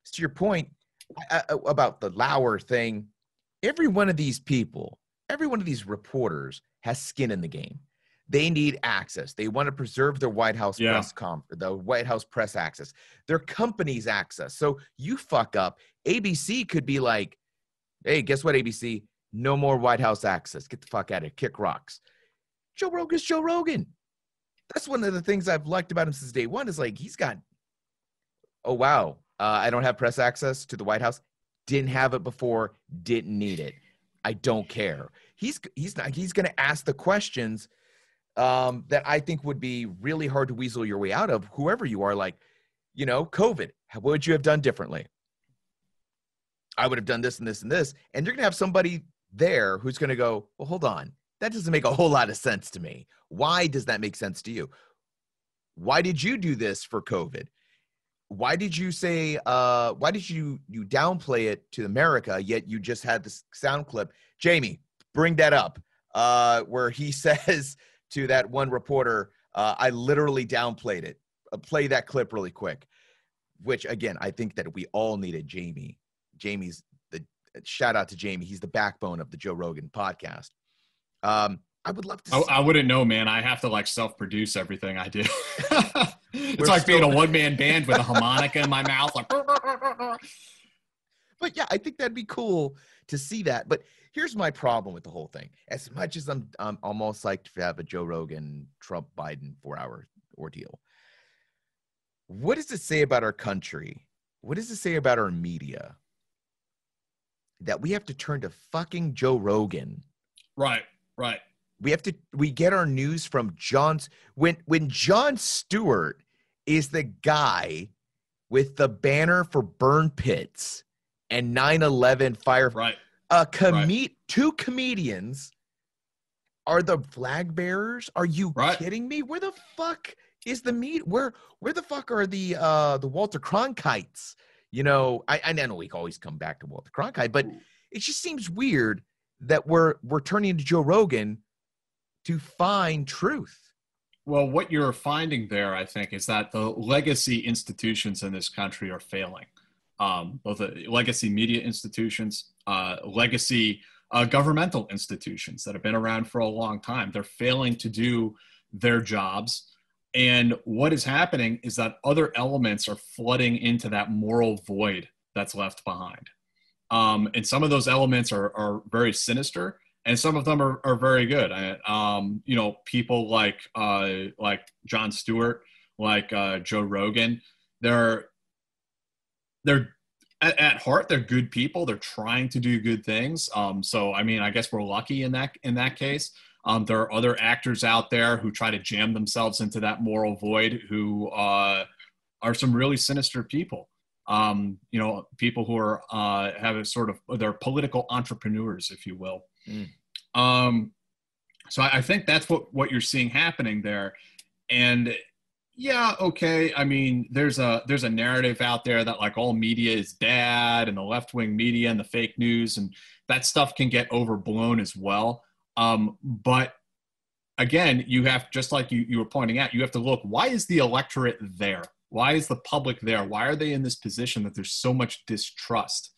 is, to your point I, I, about the Lauer thing, every one of these people, every one of these reporters has skin in the game. They need access. They want to preserve their White House yeah. press com, the White House press access, their company's access. So you fuck up, A B C could be like, hey, guess what, A B C? No more White House access. Get the fuck out of here. Kick rocks. Joe Rogan's Joe Rogan. That's one of the things I've liked about him since day one is like, he's got, oh, wow, uh, I don't have press access to the White House. Didn't have it before. Didn't need it. I don't care. He's, he's not, he's going to ask the questions um, that I think would be really hard to weasel your way out of, whoever you are, like, you know, COVID, what would you have done differently? I would have done this and this and this. And you're going to have somebody there who's going to go, well, hold on. That doesn't make a whole lot of sense to me. Why does that make sense to you? Why did you do this for COVID? Why did you say, uh, why did you, you downplay it to America, yet you just had this sound clip? Jamie, bring that up, uh, where he says to that one reporter, uh, I literally downplayed it. Uh, play that clip really quick, which, again, I think that we all needed Jamie. Jamie's the shout out to Jamie. He's the backbone of the Joe Rogan podcast. Um, I would love to. Oh, I wouldn't know, man. I have to like self-produce everything I do. It's We're like still- being a one-man band with a harmonica in my mouth. Like, but yeah, I think that'd be cool to see that. But here's my problem with the whole thing. As much as I'm, I'm almost psyched to have a Joe Rogan, Trump, Biden four-hour ordeal, what does it say about our country? What does it say about our media? That we have to turn to fucking Joe Rogan. Right, right. We have to, we get our news from John's, when, when Jon Stewart is the guy with the banner for burn pits and nine eleven fire. Right. A com- right. Two comedians are the flag bearers. Are you right. kidding me? Where the fuck is the meat? Where, where the fuck are the, uh, the Walter Cronkites? You know, I, I know we always come back to Walter Cronkite, but it just seems weird that we're we're turning to Joe Rogan to find truth. Well, what you're finding there, I think, is that the legacy institutions in this country are failing. Um, both the legacy media institutions, uh, legacy uh, governmental institutions that have been around for a long time. They're failing to do their jobs. And what is happening is that other elements are flooding into that moral void that's left behind. Um, and some of those elements are, are very sinister, and some of them are, are very good. I, um, you know, people like uh, like Jon Stewart, like uh, Joe Rogan, they're they're at, at heart they're good people. They're trying to do good things. Um, so I mean, I guess we're lucky in that in that case. Um, there are other actors out there who try to jam themselves into that moral void, who uh, are some really sinister people. Um, you know, people who are, uh, have a sort of, they're political entrepreneurs, if you will. Mm. Um, so I, I think that's what, what you're seeing happening there. And yeah, okay. I mean, there's a, there's a narrative out there that like all media is bad, and the left-wing media and the fake news, and that stuff can get overblown as well. Um, but again, you have, just like you, you were pointing out, you have to look, why is the electorate there? Why is the public there? Why are they in this position that there's so much distrust?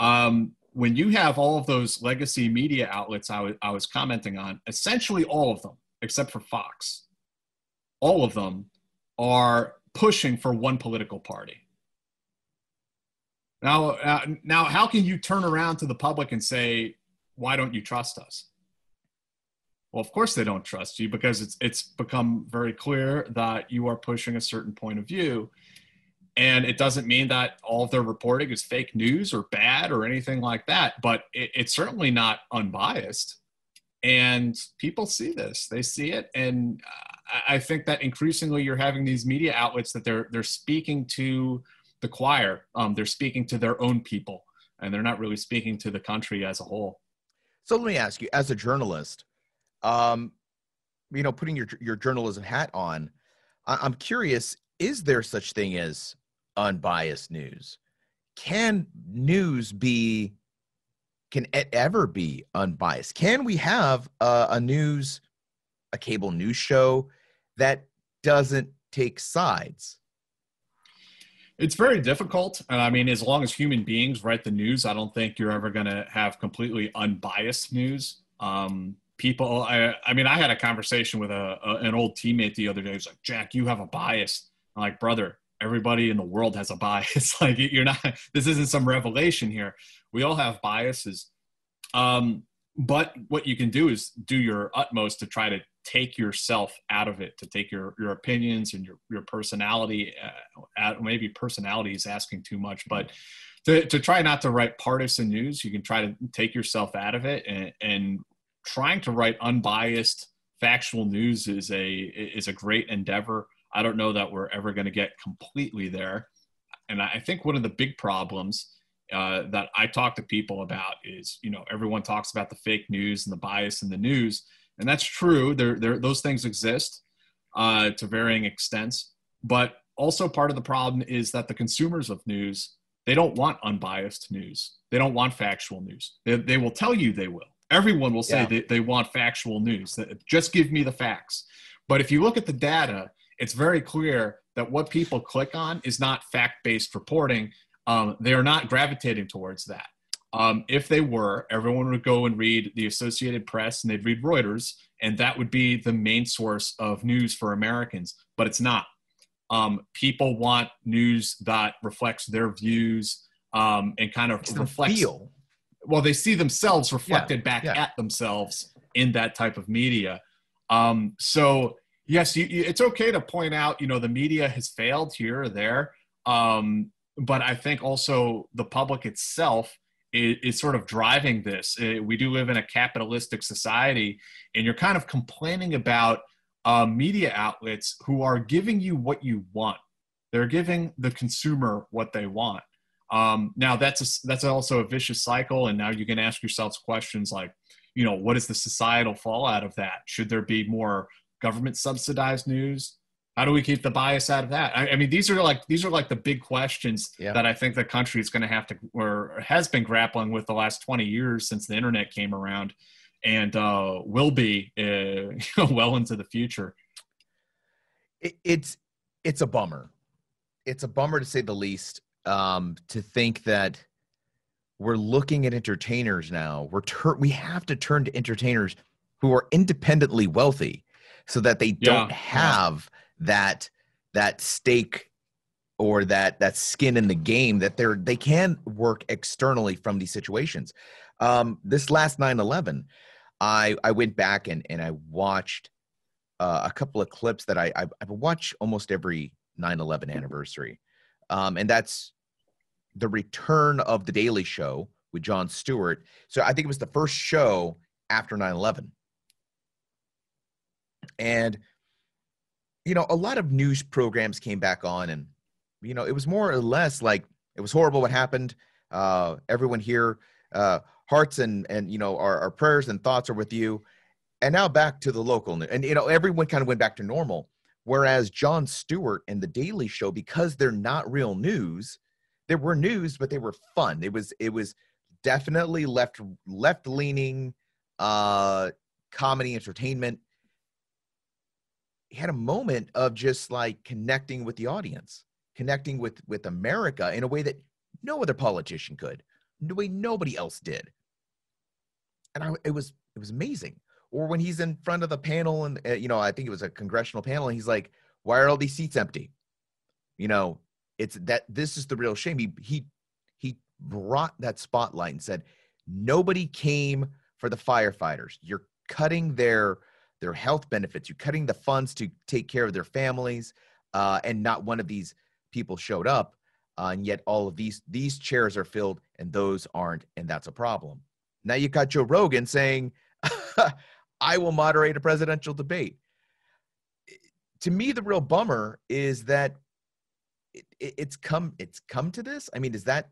Um, when you have all of those legacy media outlets I, w- I was commenting on, essentially all of them, except for Fox, all of them are pushing for one political party. Now, uh, now, how can you turn around to the public and say, why don't you trust us? Well, of course they don't trust you, because it's it's become very clear that you are pushing a certain point of view. And it doesn't mean that all of their reporting is fake news or bad or anything like that, but it, it's certainly not unbiased. And people see this, they see it. And I think that increasingly you're having these media outlets that they're they're speaking to the choir. Um, they're speaking to their own people, and they're not really speaking to the country as a whole. So let me ask you, as a journalist, Um, you know, putting your your journalism hat on, I- I'm curious: is there such thing as unbiased news? Can news be? Can it ever be unbiased? Can we have a, a news, a cable news show that doesn't take sides? It's very difficult. And I mean, as long as human beings write the news, I don't think you're ever going to have completely unbiased news. Um, people. I, I mean, I had a conversation with a, a an old teammate the other day. He's like, Jack, you have a bias. I'm like, brother, everybody in the world has a bias. Like, you're not, this isn't some revelation here. We all have biases. Um, but what you can do is do your utmost to try to take yourself out of it, to take your, your opinions and your, your personality, uh, out, maybe personality is asking too much, but to, to try not to write partisan news. You can try to take yourself out of it, and, and trying to write unbiased factual news is a, is a great endeavor. I don't know that we're ever going to get completely there. And I think one of the big problems uh, that I talk to people about is, you know, everyone talks about the fake news and the bias in the news. And that's true. There, there, those things exist uh, to varying extents. But also part of the problem is that the consumers of news, they don't want unbiased news. They don't want factual news. They, they will tell you they will. Everyone will say yeah. they, they want factual news. Just give me the facts. But if you look at the data, it's very clear that what people click on is not fact-based reporting. Um, they are not gravitating towards that. Um, if they were, everyone would go and read the Associated Press and they'd read Reuters, and that would be the main source of news for Americans, but it's not. Um, people want news that reflects their views um, and kind of it's reflects, feel. well, they see themselves reflected yeah, back yeah. at themselves in that type of media. Um, so yes, you, you, it's okay to point out, you know, the media has failed here or there. Um, but I think also the public itself is, is sort of driving this. It, we do live in a capitalistic society, and you're kind of complaining about uh, media outlets who are giving you what you want. They're giving the consumer what they want. Um, now that's, a, that's also a vicious cycle. And now you can ask yourselves questions like, you know, what is the societal fallout of that? Should there be more government subsidized news? How do we keep the bias out of that? I, I mean, these are like, these are like the big questions yeah. that I think the country is going to have to, or has been grappling with the last twenty years since the internet came around, and uh, will be uh, well into the future. It, it's, it's a bummer. It's a bummer to say the least, um, to think that we're looking at entertainers now. We're tur- we have to turn to entertainers who are independently wealthy, so that they don't yeah, have yeah. that that stake or that that skin in the game, that they're they can work externally from these situations. Um, this last nine eleven, I I went back and and I watched uh, a couple of clips that I I, I watch almost every nine eleven anniversary, um, and that's the return of The Daily Show with Jon Stewart. So I think it was the first show after nine eleven. And, you know, a lot of news programs came back on, and, you know, it was more or less like, it was horrible what happened. Uh, everyone here, uh, hearts and, and you know, our, our prayers and thoughts are with you. And now back to the local news. And, you know, everyone kind of went back to normal. Whereas Jon Stewart and The Daily Show, because they're not real news, they were news, but they were fun. It was, it was definitely left, left-leaning uh, comedy entertainment. He had a moment of just like connecting with the audience, connecting with, with America in a way that no other politician could, the way nobody else did. And I, it was, it was amazing. Or when he's in front of the panel and, uh, you know, I think it was a congressional panel, and he's like, why are all these seats empty? You know, it's that, this is the real shame. He, he, he brought that spotlight and said, nobody came for the firefighters. You're cutting their, their health benefits, you're cutting the funds to take care of their families, uh, and not one of these people showed up, uh, and yet all of these these chairs are filled and those aren't, and that's a problem. Now you got Joe Rogan saying, I will moderate a presidential debate. To me, the real bummer is that it, it, it's come it's come to this. I mean, is that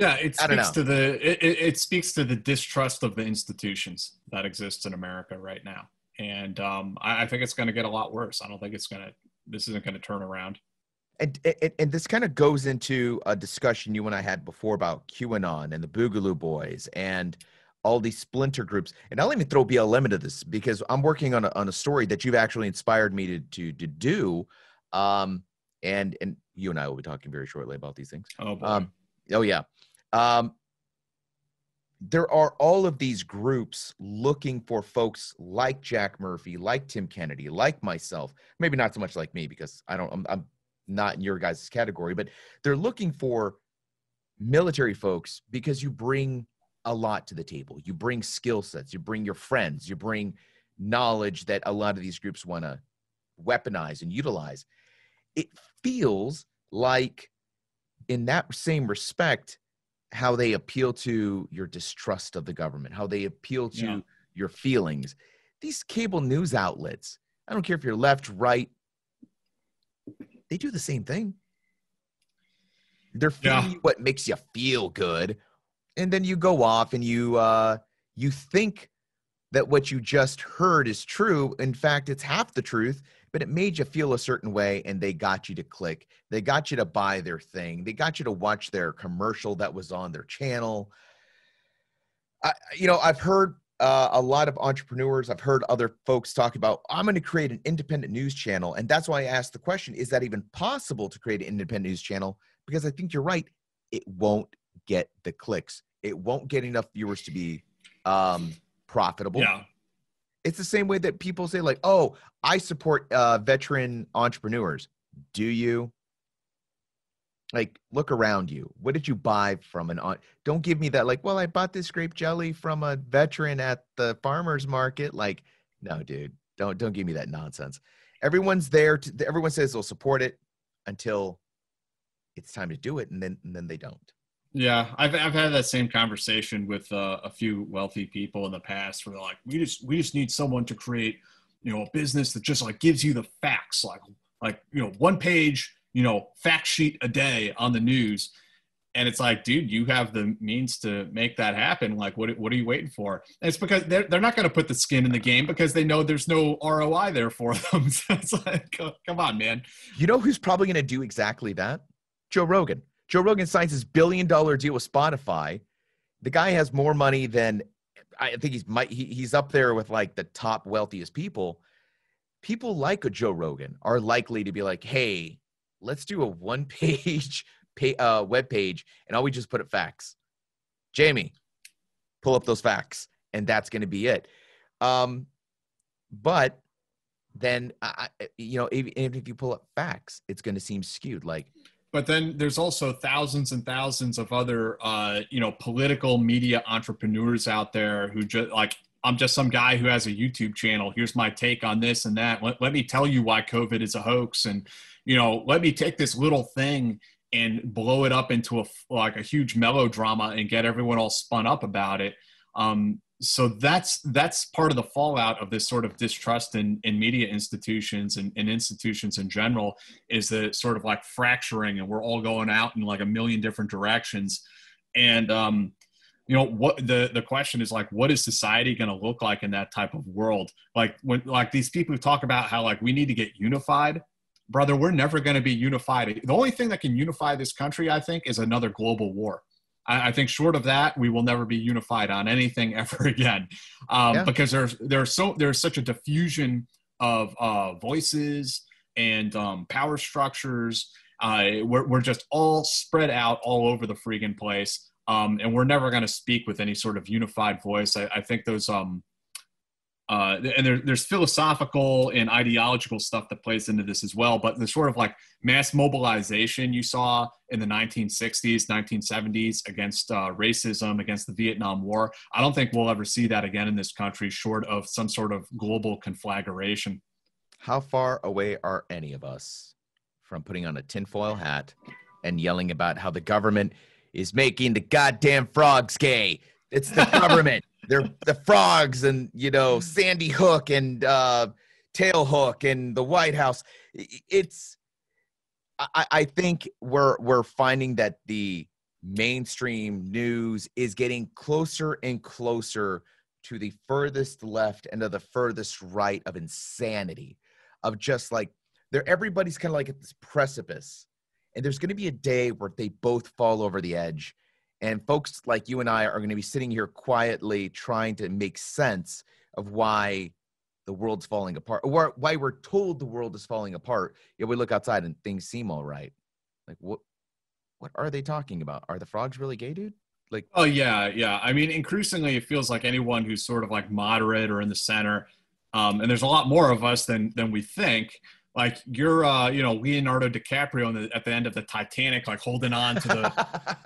Yeah, it speaks to the it, it speaks to the distrust of the institutions that exist in America right now, and um, I, I think it's going to get a lot worse. I don't think it's going to. This isn't going to turn around. And, and and this kind of goes into a discussion you and I had before about QAnon and the Boogaloo Boys and all these splinter groups. And I'll even throw B L M into this because I'm working on a, on a story that you've actually inspired me to to, to do, um, and and you and I will be talking very shortly about these things. Oh boy. Um, oh yeah. Um, there are all of these groups looking for folks like Jack Murphy, like Tim Kennedy, like myself, maybe not so much like me because I don't, I'm, I'm not in your guys' category, but they're looking for military folks because you bring a lot to the table. You bring skill sets, you bring your friends, you bring knowledge that a lot of these groups want to weaponize and utilize. It feels like in that same respect, how they appeal to your distrust of the government, how they appeal to yeah. your feelings. These cable news outlets, I don't care if you're left, right, they do the same thing. They're feeding yeah. you what makes you feel good. And then you go off and you, uh, you think that what you just heard is true. In fact, it's half the truth, but it made you feel a certain way and they got you to click. They got you to buy their thing. They got you to watch their commercial that was on their channel. I, you know, I've heard uh, a lot of entrepreneurs. I've heard other folks talk about, I'm going to create an independent news channel. And that's why I asked the question, is that even possible to create an independent news channel? Because I think you're right. It won't get the clicks. It won't get enough viewers to be um, profitable. Yeah. It's the same way that people say like, oh, I support uh, veteran entrepreneurs. Do you? Like, look around you. What did you buy from an on? Don't give me that like, well, I bought this grape jelly from a veteran at the farmer's market. Like, no, dude, don't don't give me that nonsense. Everyone's there. To, everyone says they'll support it until it's time to do it. And then and then they don't. Yeah, I've I've had that same conversation with uh, a few wealthy people in the past where they're like, we just we just need someone to create, you know, a business that just like gives you the facts, like like you know, one page, you know, fact sheet a day on the news, and it's like, dude, you have the means to make that happen. Like, what what are you waiting for? And it's because they're they're not going to put the skin in the game because they know there's no R O I there for them. So it's like, come on, man. You know who's probably going to do exactly that? Joe Rogan. Joe Rogan signs his billion dollar deal with Spotify. The guy has more money than I think he's might he, he's up there with like the top wealthiest people. People like a Joe Rogan are likely to be like, hey, let's do a one page pay, uh, web page and all we just put it facts. Jamie, pull up those facts and that's going to be it. Um, but then, I, you know, even if, if you pull up facts, it's going to seem skewed like. But then there's also thousands and thousands of other, uh, you know, political media entrepreneurs out there who just like, I'm just some guy who has a YouTube channel. Here's my take on this and that. Let, let me tell you why COVID is a hoax. And, you know, let me take this little thing and blow it up into a, like a huge melodrama and get everyone all spun up about it. Um, so that's, that's part of the fallout of this sort of distrust in, in media institutions and, and institutions in general is the sort of like fracturing and we're all going out in like a million different directions. And, um, you know, what the, the question is like, what is society going to look like in that type of world? Like when, like these people who talk about how like, we need to get unified, brother, we're never going to be unified. The only thing that can unify this country, I think, is another global war. I think short of that, we will never be unified on anything ever again, um, yeah. because there's there's so there's such a diffusion of uh, voices and um, power structures. Uh, we're we're just all spread out all over the freaking place, um, and we're never going to speak with any sort of unified voice. I, I think those um, uh, and there, there's philosophical and ideological stuff that plays into this as well. But the sort of like mass mobilization you saw in the nineteen sixties, nineteen seventies against uh, racism, against the Vietnam War. I don't think we'll ever see that again in this country short of some sort of global conflagration. How far away are any of us from putting on a tinfoil hat and yelling about how the government is making the goddamn frogs gay? It's the government. They're the frogs and, you know, Sandy Hook and uh, Tail Hook and the White House. It's I, I think we're we're finding that the mainstream news is getting closer and closer to the furthest left and to the furthest right of insanity, of just like they're everybody's kind of like at this precipice, and there's going to be a day where they both fall over the edge, and folks like you and I are going to be sitting here quietly trying to make sense of why the world's falling apart, or why we're told the world is falling apart, yet we look outside and things seem all right. Like, what What are they talking about? Are the frogs really gay, dude? Like, oh yeah, yeah. I mean, increasingly, it feels like anyone who's sort of like moderate or in the center, um, and there's a lot more of us than than we think. Like you're, uh, you know, Leonardo DiCaprio in the, at the end of the Titanic, like holding on to the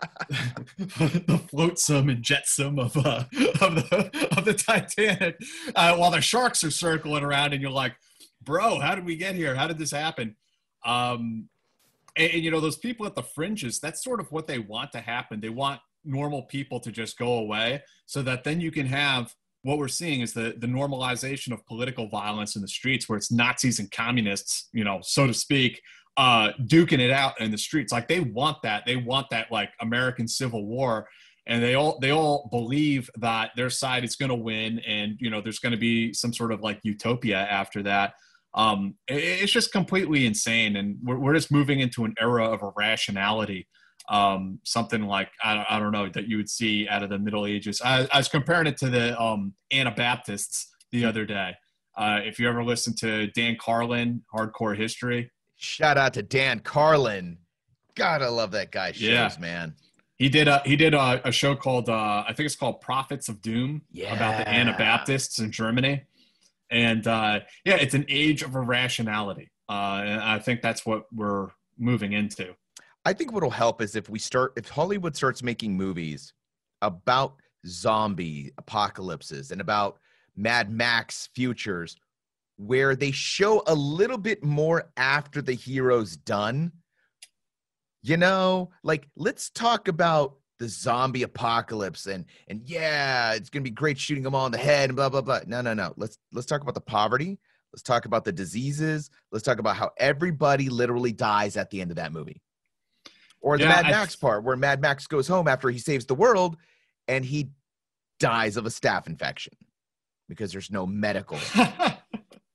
the flotsam and jetsam of uh, of the of the Titanic, uh, while the sharks are circling around, and you're like, bro, how did we get here? How did this happen? Um, and, and you know, those people at the fringes, that's sort of what they want to happen. They want normal people to just go away so that then you can have what we're seeing is the, the normalization of political violence in the streets, where it's Nazis and communists, you know, so to speak, uh, duking it out in the streets. Like they want that. They want that like American Civil War. And they all, they all believe that their side is going to win. And, you know, there's going to be some sort of like utopia after that. Um, it, it's just completely insane. And we're, we're just moving into an era of irrationality. Um, something like, I don't, I don't know, that you would see out of the Middle Ages. I, I was comparing it to the um, Anabaptists the other day. Uh, if you ever listen to Dan Carlin, Hardcore History. Shout out to Dan Carlin. God, I love that guy's shows, yeah. man. He did a, he did a, a show called, uh, I think it's called Prophets of Doom, yeah. about the Anabaptists in Germany. And uh, yeah, it's an age of irrationality. Uh, and I think that's what we're moving into. I think what'll help is if we start, if Hollywood starts making movies about zombie apocalypses and about Mad Max futures, where they show a little bit more after the hero's done, you know, like let's talk about the zombie apocalypse and, and yeah, it's going to be great shooting them all in the head and blah, blah, blah. No, no, no. Let's, let's talk about the poverty. Let's talk about the diseases. Let's talk about how everybody literally dies at the end of that movie. Or the yeah, Mad Max I, part where Mad Max goes home after he saves the world and he dies of a staph infection because there's no medical.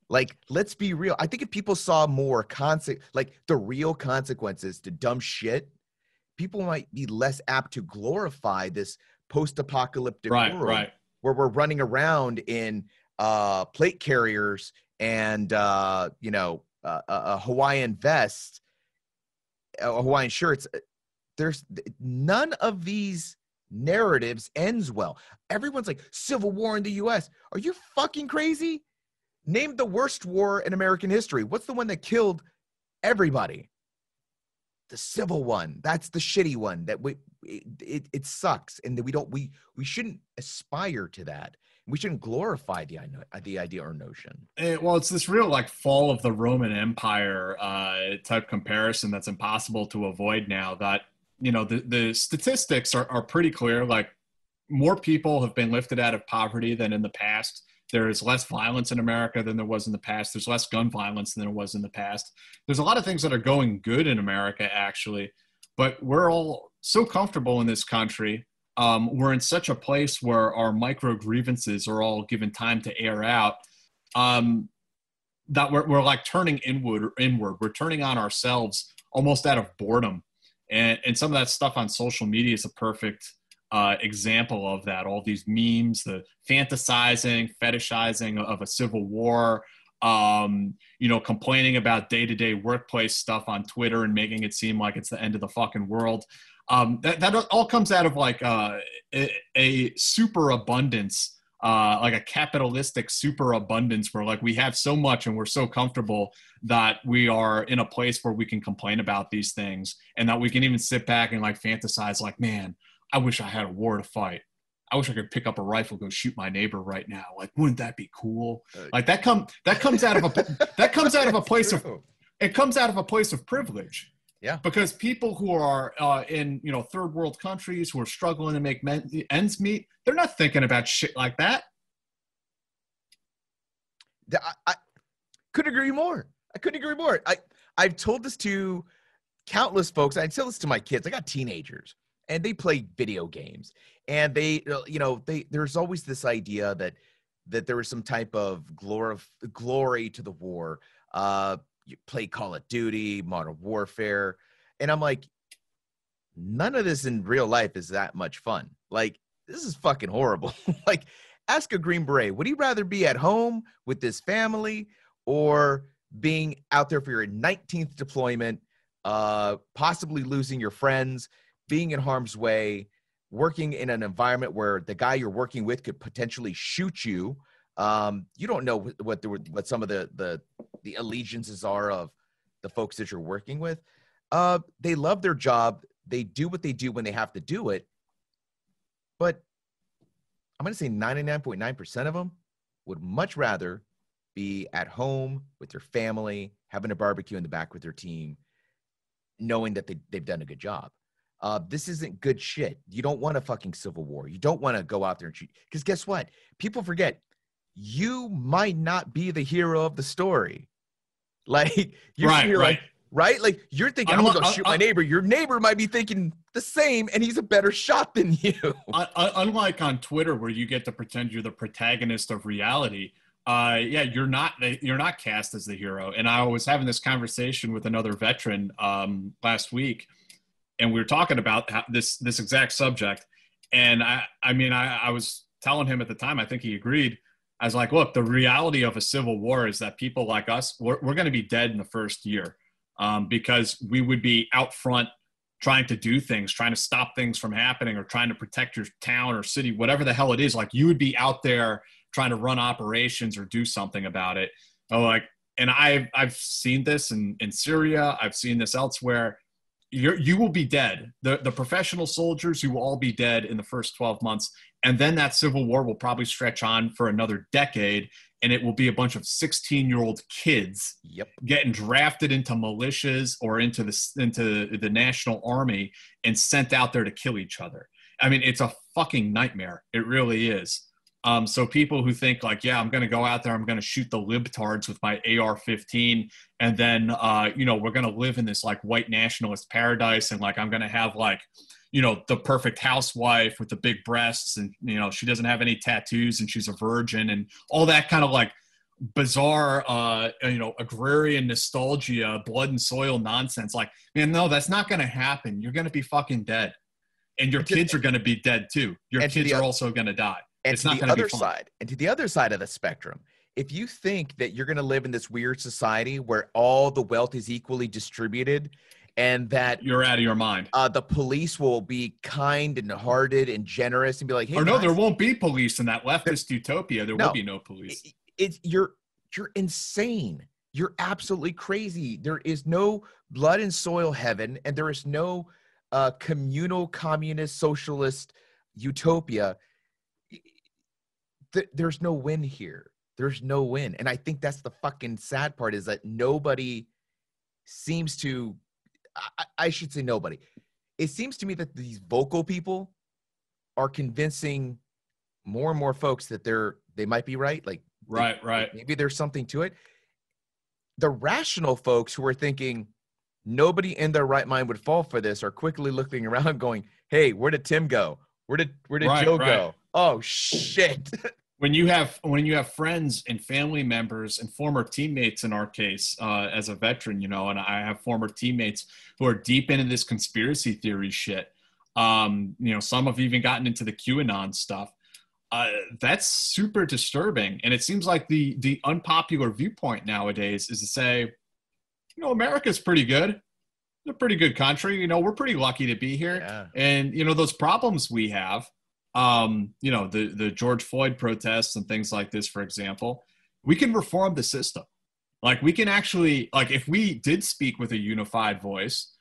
Like, let's be real. I think if people saw more conse- like the real consequences to dumb shit, people might be less apt to glorify this post-apocalyptic right, world right. where we're running around in uh, plate carriers and, uh, you know, uh, a Hawaiian vest. Hawaiian shirts. There's none of these narratives ends well. Everyone's like, civil war in the U S. Are you fucking crazy? Name the worst war in American history. What's the one that killed everybody? The civil one. That's the shitty one that we, it, it, it sucks. And that we don't, we, we shouldn't aspire to that. We shouldn't glorify the, the idea or notion. It, well, it's this real like fall of the Roman Empire uh, type comparison that's impossible to avoid now that, you know, the, the statistics are, are pretty clear. Like more people have been lifted out of poverty than in the past. There is less violence in America than there was in the past. There's less gun violence than there was in the past. There's a lot of things that are going good in America, actually. But we're all so comfortable in this country. Um, we're in such a place where our micro grievances are all given time to air out um, that we're, we're like turning inward or inward. We're turning on ourselves almost out of boredom. And, and some of that stuff on social media is a perfect uh, example of that. All these memes, the fantasizing, fetishizing of a civil war, um, you know, complaining about day-to-day workplace stuff on Twitter and making it seem like it's the end of the fucking world. Um, that, that all comes out of like uh, a, a superabundance, uh, like a capitalistic superabundance where like we have so much and we're so comfortable that we are in a place where we can complain about these things and that we can even sit back and like fantasize like, man, I wish I had a war to fight. I wish I could pick up a rifle, go shoot my neighbor right now. Like, wouldn't that be cool? Like that come that comes out of a that comes out of a place of it comes out of a place of privilege. Yeah, because people who are uh, in, you know, third world countries who are struggling to make men- ends meet, they're not thinking about shit like that. I, I couldn't agree more. I couldn't agree more. I, I've told this to countless folks. I tell this to my kids. I got teenagers and they play video games and they, you know, they there's always this idea that that there was some type of glorif- glory to the war. Uh You play Call of Duty, Modern Warfare. And I'm like, none of this in real life is that much fun. Like, this is fucking horrible. Like, ask a Green Beret, would he rather be at home with his family or being out there for your nineteenth deployment, uh, possibly losing your friends, being in harm's way, working in an environment where the guy you're working with could potentially shoot you. Um, you don't know what the, what some of the, the, the allegiances are of the folks that you're working with. Uh, they love their job. They do what they do when they have to do it. But I'm going to say ninety-nine point nine percent of them would much rather be at home with their family, having a barbecue in the back with their team, knowing that they, they've done a good job. Uh, this isn't good shit. You don't want a fucking civil war. You don't want to go out there and shoot. Because guess what? People forget. You might not be the hero of the story. Like, you're right, hero, right. right? Like, you're thinking, I'm, I'm going to shoot I'm, my neighbor. Your neighbor might be thinking the same, and he's a better shot than you. I, I, unlike on Twitter, where you get to pretend you're the protagonist of reality, uh, yeah, you're not, you're not cast as the hero. And I was having this conversation with another veteran um, last week, and we were talking about how this, this exact subject. And I, I mean, I, I was telling him at the time, I think he agreed, I was like, look, the reality of a civil war is that people like us, we're, we're going to be dead in the first year um, because we would be out front trying to do things, trying to stop things from happening or trying to protect your town or city, whatever the hell it is. Like, you would be out there trying to run operations or do something about it. Oh, like, and I've, I've seen this in, in Syria. I've seen this elsewhere. You're, you will be dead. The, the professional soldiers, you will all be dead in the first twelve months. And then that civil war will probably stretch on for another decade, and it will be a bunch of sixteen-year-old kids yep. getting drafted into militias or into the, into the National Army and sent out there to kill each other. I mean, it's a fucking nightmare. It really is. Um, so people who think like, yeah, I'm going to go out there, I'm going to shoot the libtards with my A R fifteen. And then, uh, you know, we're going to live in this like white nationalist paradise. And like, I'm going to have like, you know, the perfect housewife with the big breasts and, you know, she doesn't have any tattoos and she's a virgin and all that kind of like bizarre, uh, you know, agrarian nostalgia, blood and soil nonsense. Like, man, no, that's not going to happen. You're going to be fucking dead. And your kids are going to be dead too. Your kids are also going to die. And it's to not the other side, and to the other side of the spectrum, if you think that you're going to live in this weird society where all the wealth is equally distributed and that you're out of your mind, uh, the police will be kind and hearted and generous and be like, hey, or no, guys, there won't be police in that leftist there, utopia. There no, will be no police. It, it's you're you're insane. You're absolutely crazy. There is no blood and soil heaven, and there is no uh, communal communist socialist utopia. There's no win here. There's no win. And I think that's the fucking sad part, is that nobody seems to, I, I should say nobody. It seems to me that these vocal people are convincing more and more folks that they're, they might be right. Like, right, they, right. Maybe there's something to it. The rational folks who are thinking nobody in their right mind would fall for this are quickly looking around going, hey, where did Tim go? Where did, where did right, Joe right. go? Oh shit. When you have, when you have friends and family members and former teammates, in our case, uh, as a veteran, you know, and I have former teammates who are deep into this conspiracy theory shit. Um, you know, some have even gotten into the QAnon stuff. Uh, that's super disturbing. And it seems like the, the unpopular viewpoint nowadays is to say, you know, America's pretty good. They're a pretty good country. You know, we're pretty lucky to be here. Yeah. And you know, those problems we have, Um, you know, the, the George Floyd protests and things like this, for example, we can reform the system. Like, we can actually, like, if we did speak with a unified voice,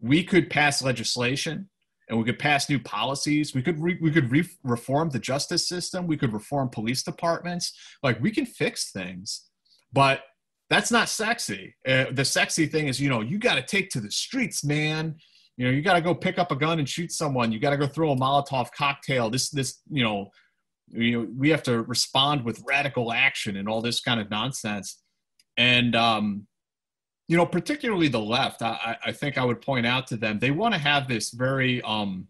we could pass legislation and we could pass new policies. We could, re- we could re- reform the justice system. We could reform police departments. Like, we can fix things, but that's not sexy. Uh, the sexy thing is, you know, you got to take to the streets, man. You know, you got to go pick up a gun and shoot someone. You got to go throw a Molotov cocktail. This, this, you know, you know, we have to respond with radical action and all this kind of nonsense. And, um, you know, particularly the left, I, I think I would point out to them, they want to have this very um,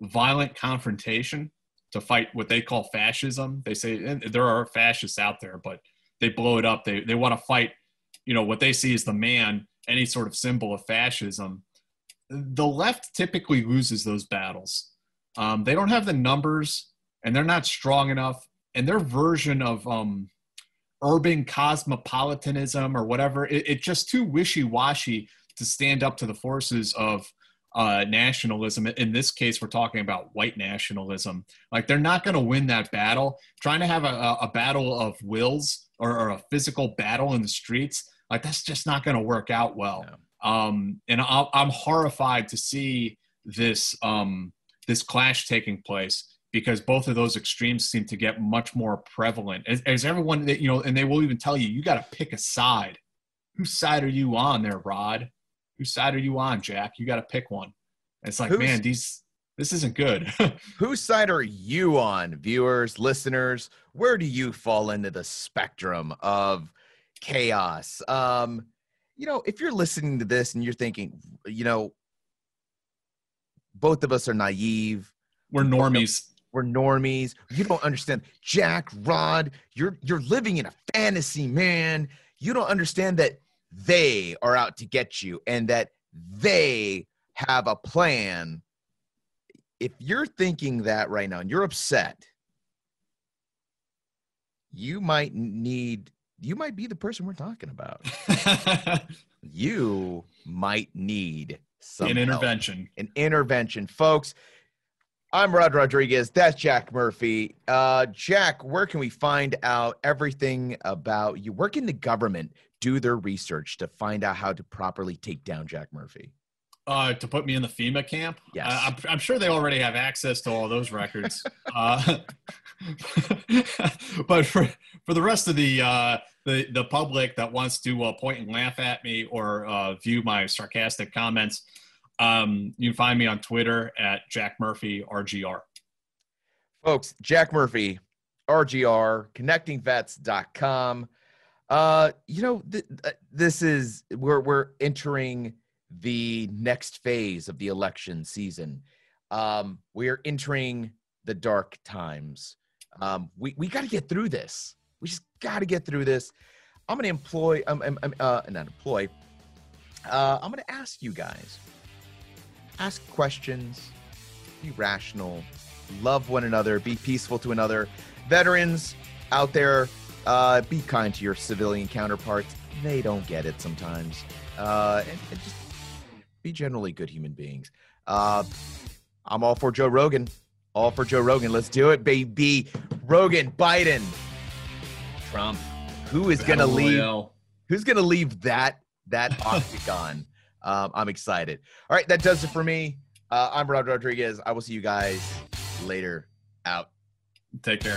violent confrontation to fight what they call fascism. They say, and there are fascists out there, but they blow it up. They, they want to fight, you know, what they see as the man, any sort of symbol of fascism. The left typically loses those battles. Um, they don't have the numbers, and they're not strong enough. And their version of um, urban cosmopolitanism or whatever, it, it's just too wishy-washy to stand up to the forces of uh, nationalism. In this case, we're talking about white nationalism. Like, they're not going to win that battle. Trying to have a, a battle of wills or, or a physical battle in the streets, like, that's just not going to work out well. No. Um, and I'll, I'm horrified to see this um, this clash taking place, because both of those extremes seem to get much more prevalent. As, as everyone, that, you know, and they will even tell you, you got to pick a side. Whose side are you on there, Rod? Whose side are you on, Jack? You got to pick one. And it's like, who's, man, these this isn't good. Whose side are you on, viewers, listeners? Where do you fall into the spectrum of chaos? Um, you know, if you're listening to this and you're thinking, you know, both of us are naive. We're normies. We're normies. You don't understand. Jack, Rod, you're you're living in a fantasy, man. You don't understand that they are out to get you and that they have a plan. If you're thinking that right now and you're upset, you might need, you might be the person we're talking about. You might need some an intervention, help. an intervention, folks. I'm Rod Rodriguez. That's Jack Murphy. Uh, Jack, where can we find out everything about you? Where can the government do their research to find out how to properly take down Jack Murphy? Uh, to put me in the FEMA camp? Yes. Uh, I'm, I'm sure they already have access to all those records. uh, but for, for the rest of the, uh, the, the public that wants to uh, point and laugh at me or uh, view my sarcastic comments, Um, you can find me on Twitter at Jack Murphy R G R. Folks, Jack Murphy R G R, connecting vets dot com. Uh, you know, th- th- this is we're we're entering the next phase of the election season. Um, we are entering the dark times. Um, we we got to get through this. We just got to get through this. I'm gonna employ. I'm I'm, I'm uh, not employ. Uh, I'm gonna ask you guys. Ask questions, be rational, love one another, be peaceful to another. Veterans out there, uh, be kind to your civilian counterparts. They don't get it sometimes. Uh, and, and just be generally good human beings. Uh, I'm all for Joe Rogan. All for Joe Rogan. Let's do it, baby. Rogan, Biden, Trump. Who is going to leave? Who's going to leave that that octagon? Um, I'm excited. All right, that does it for me. Uh, I'm Rod Rodriguez. I will see you guys later. Out. Take care.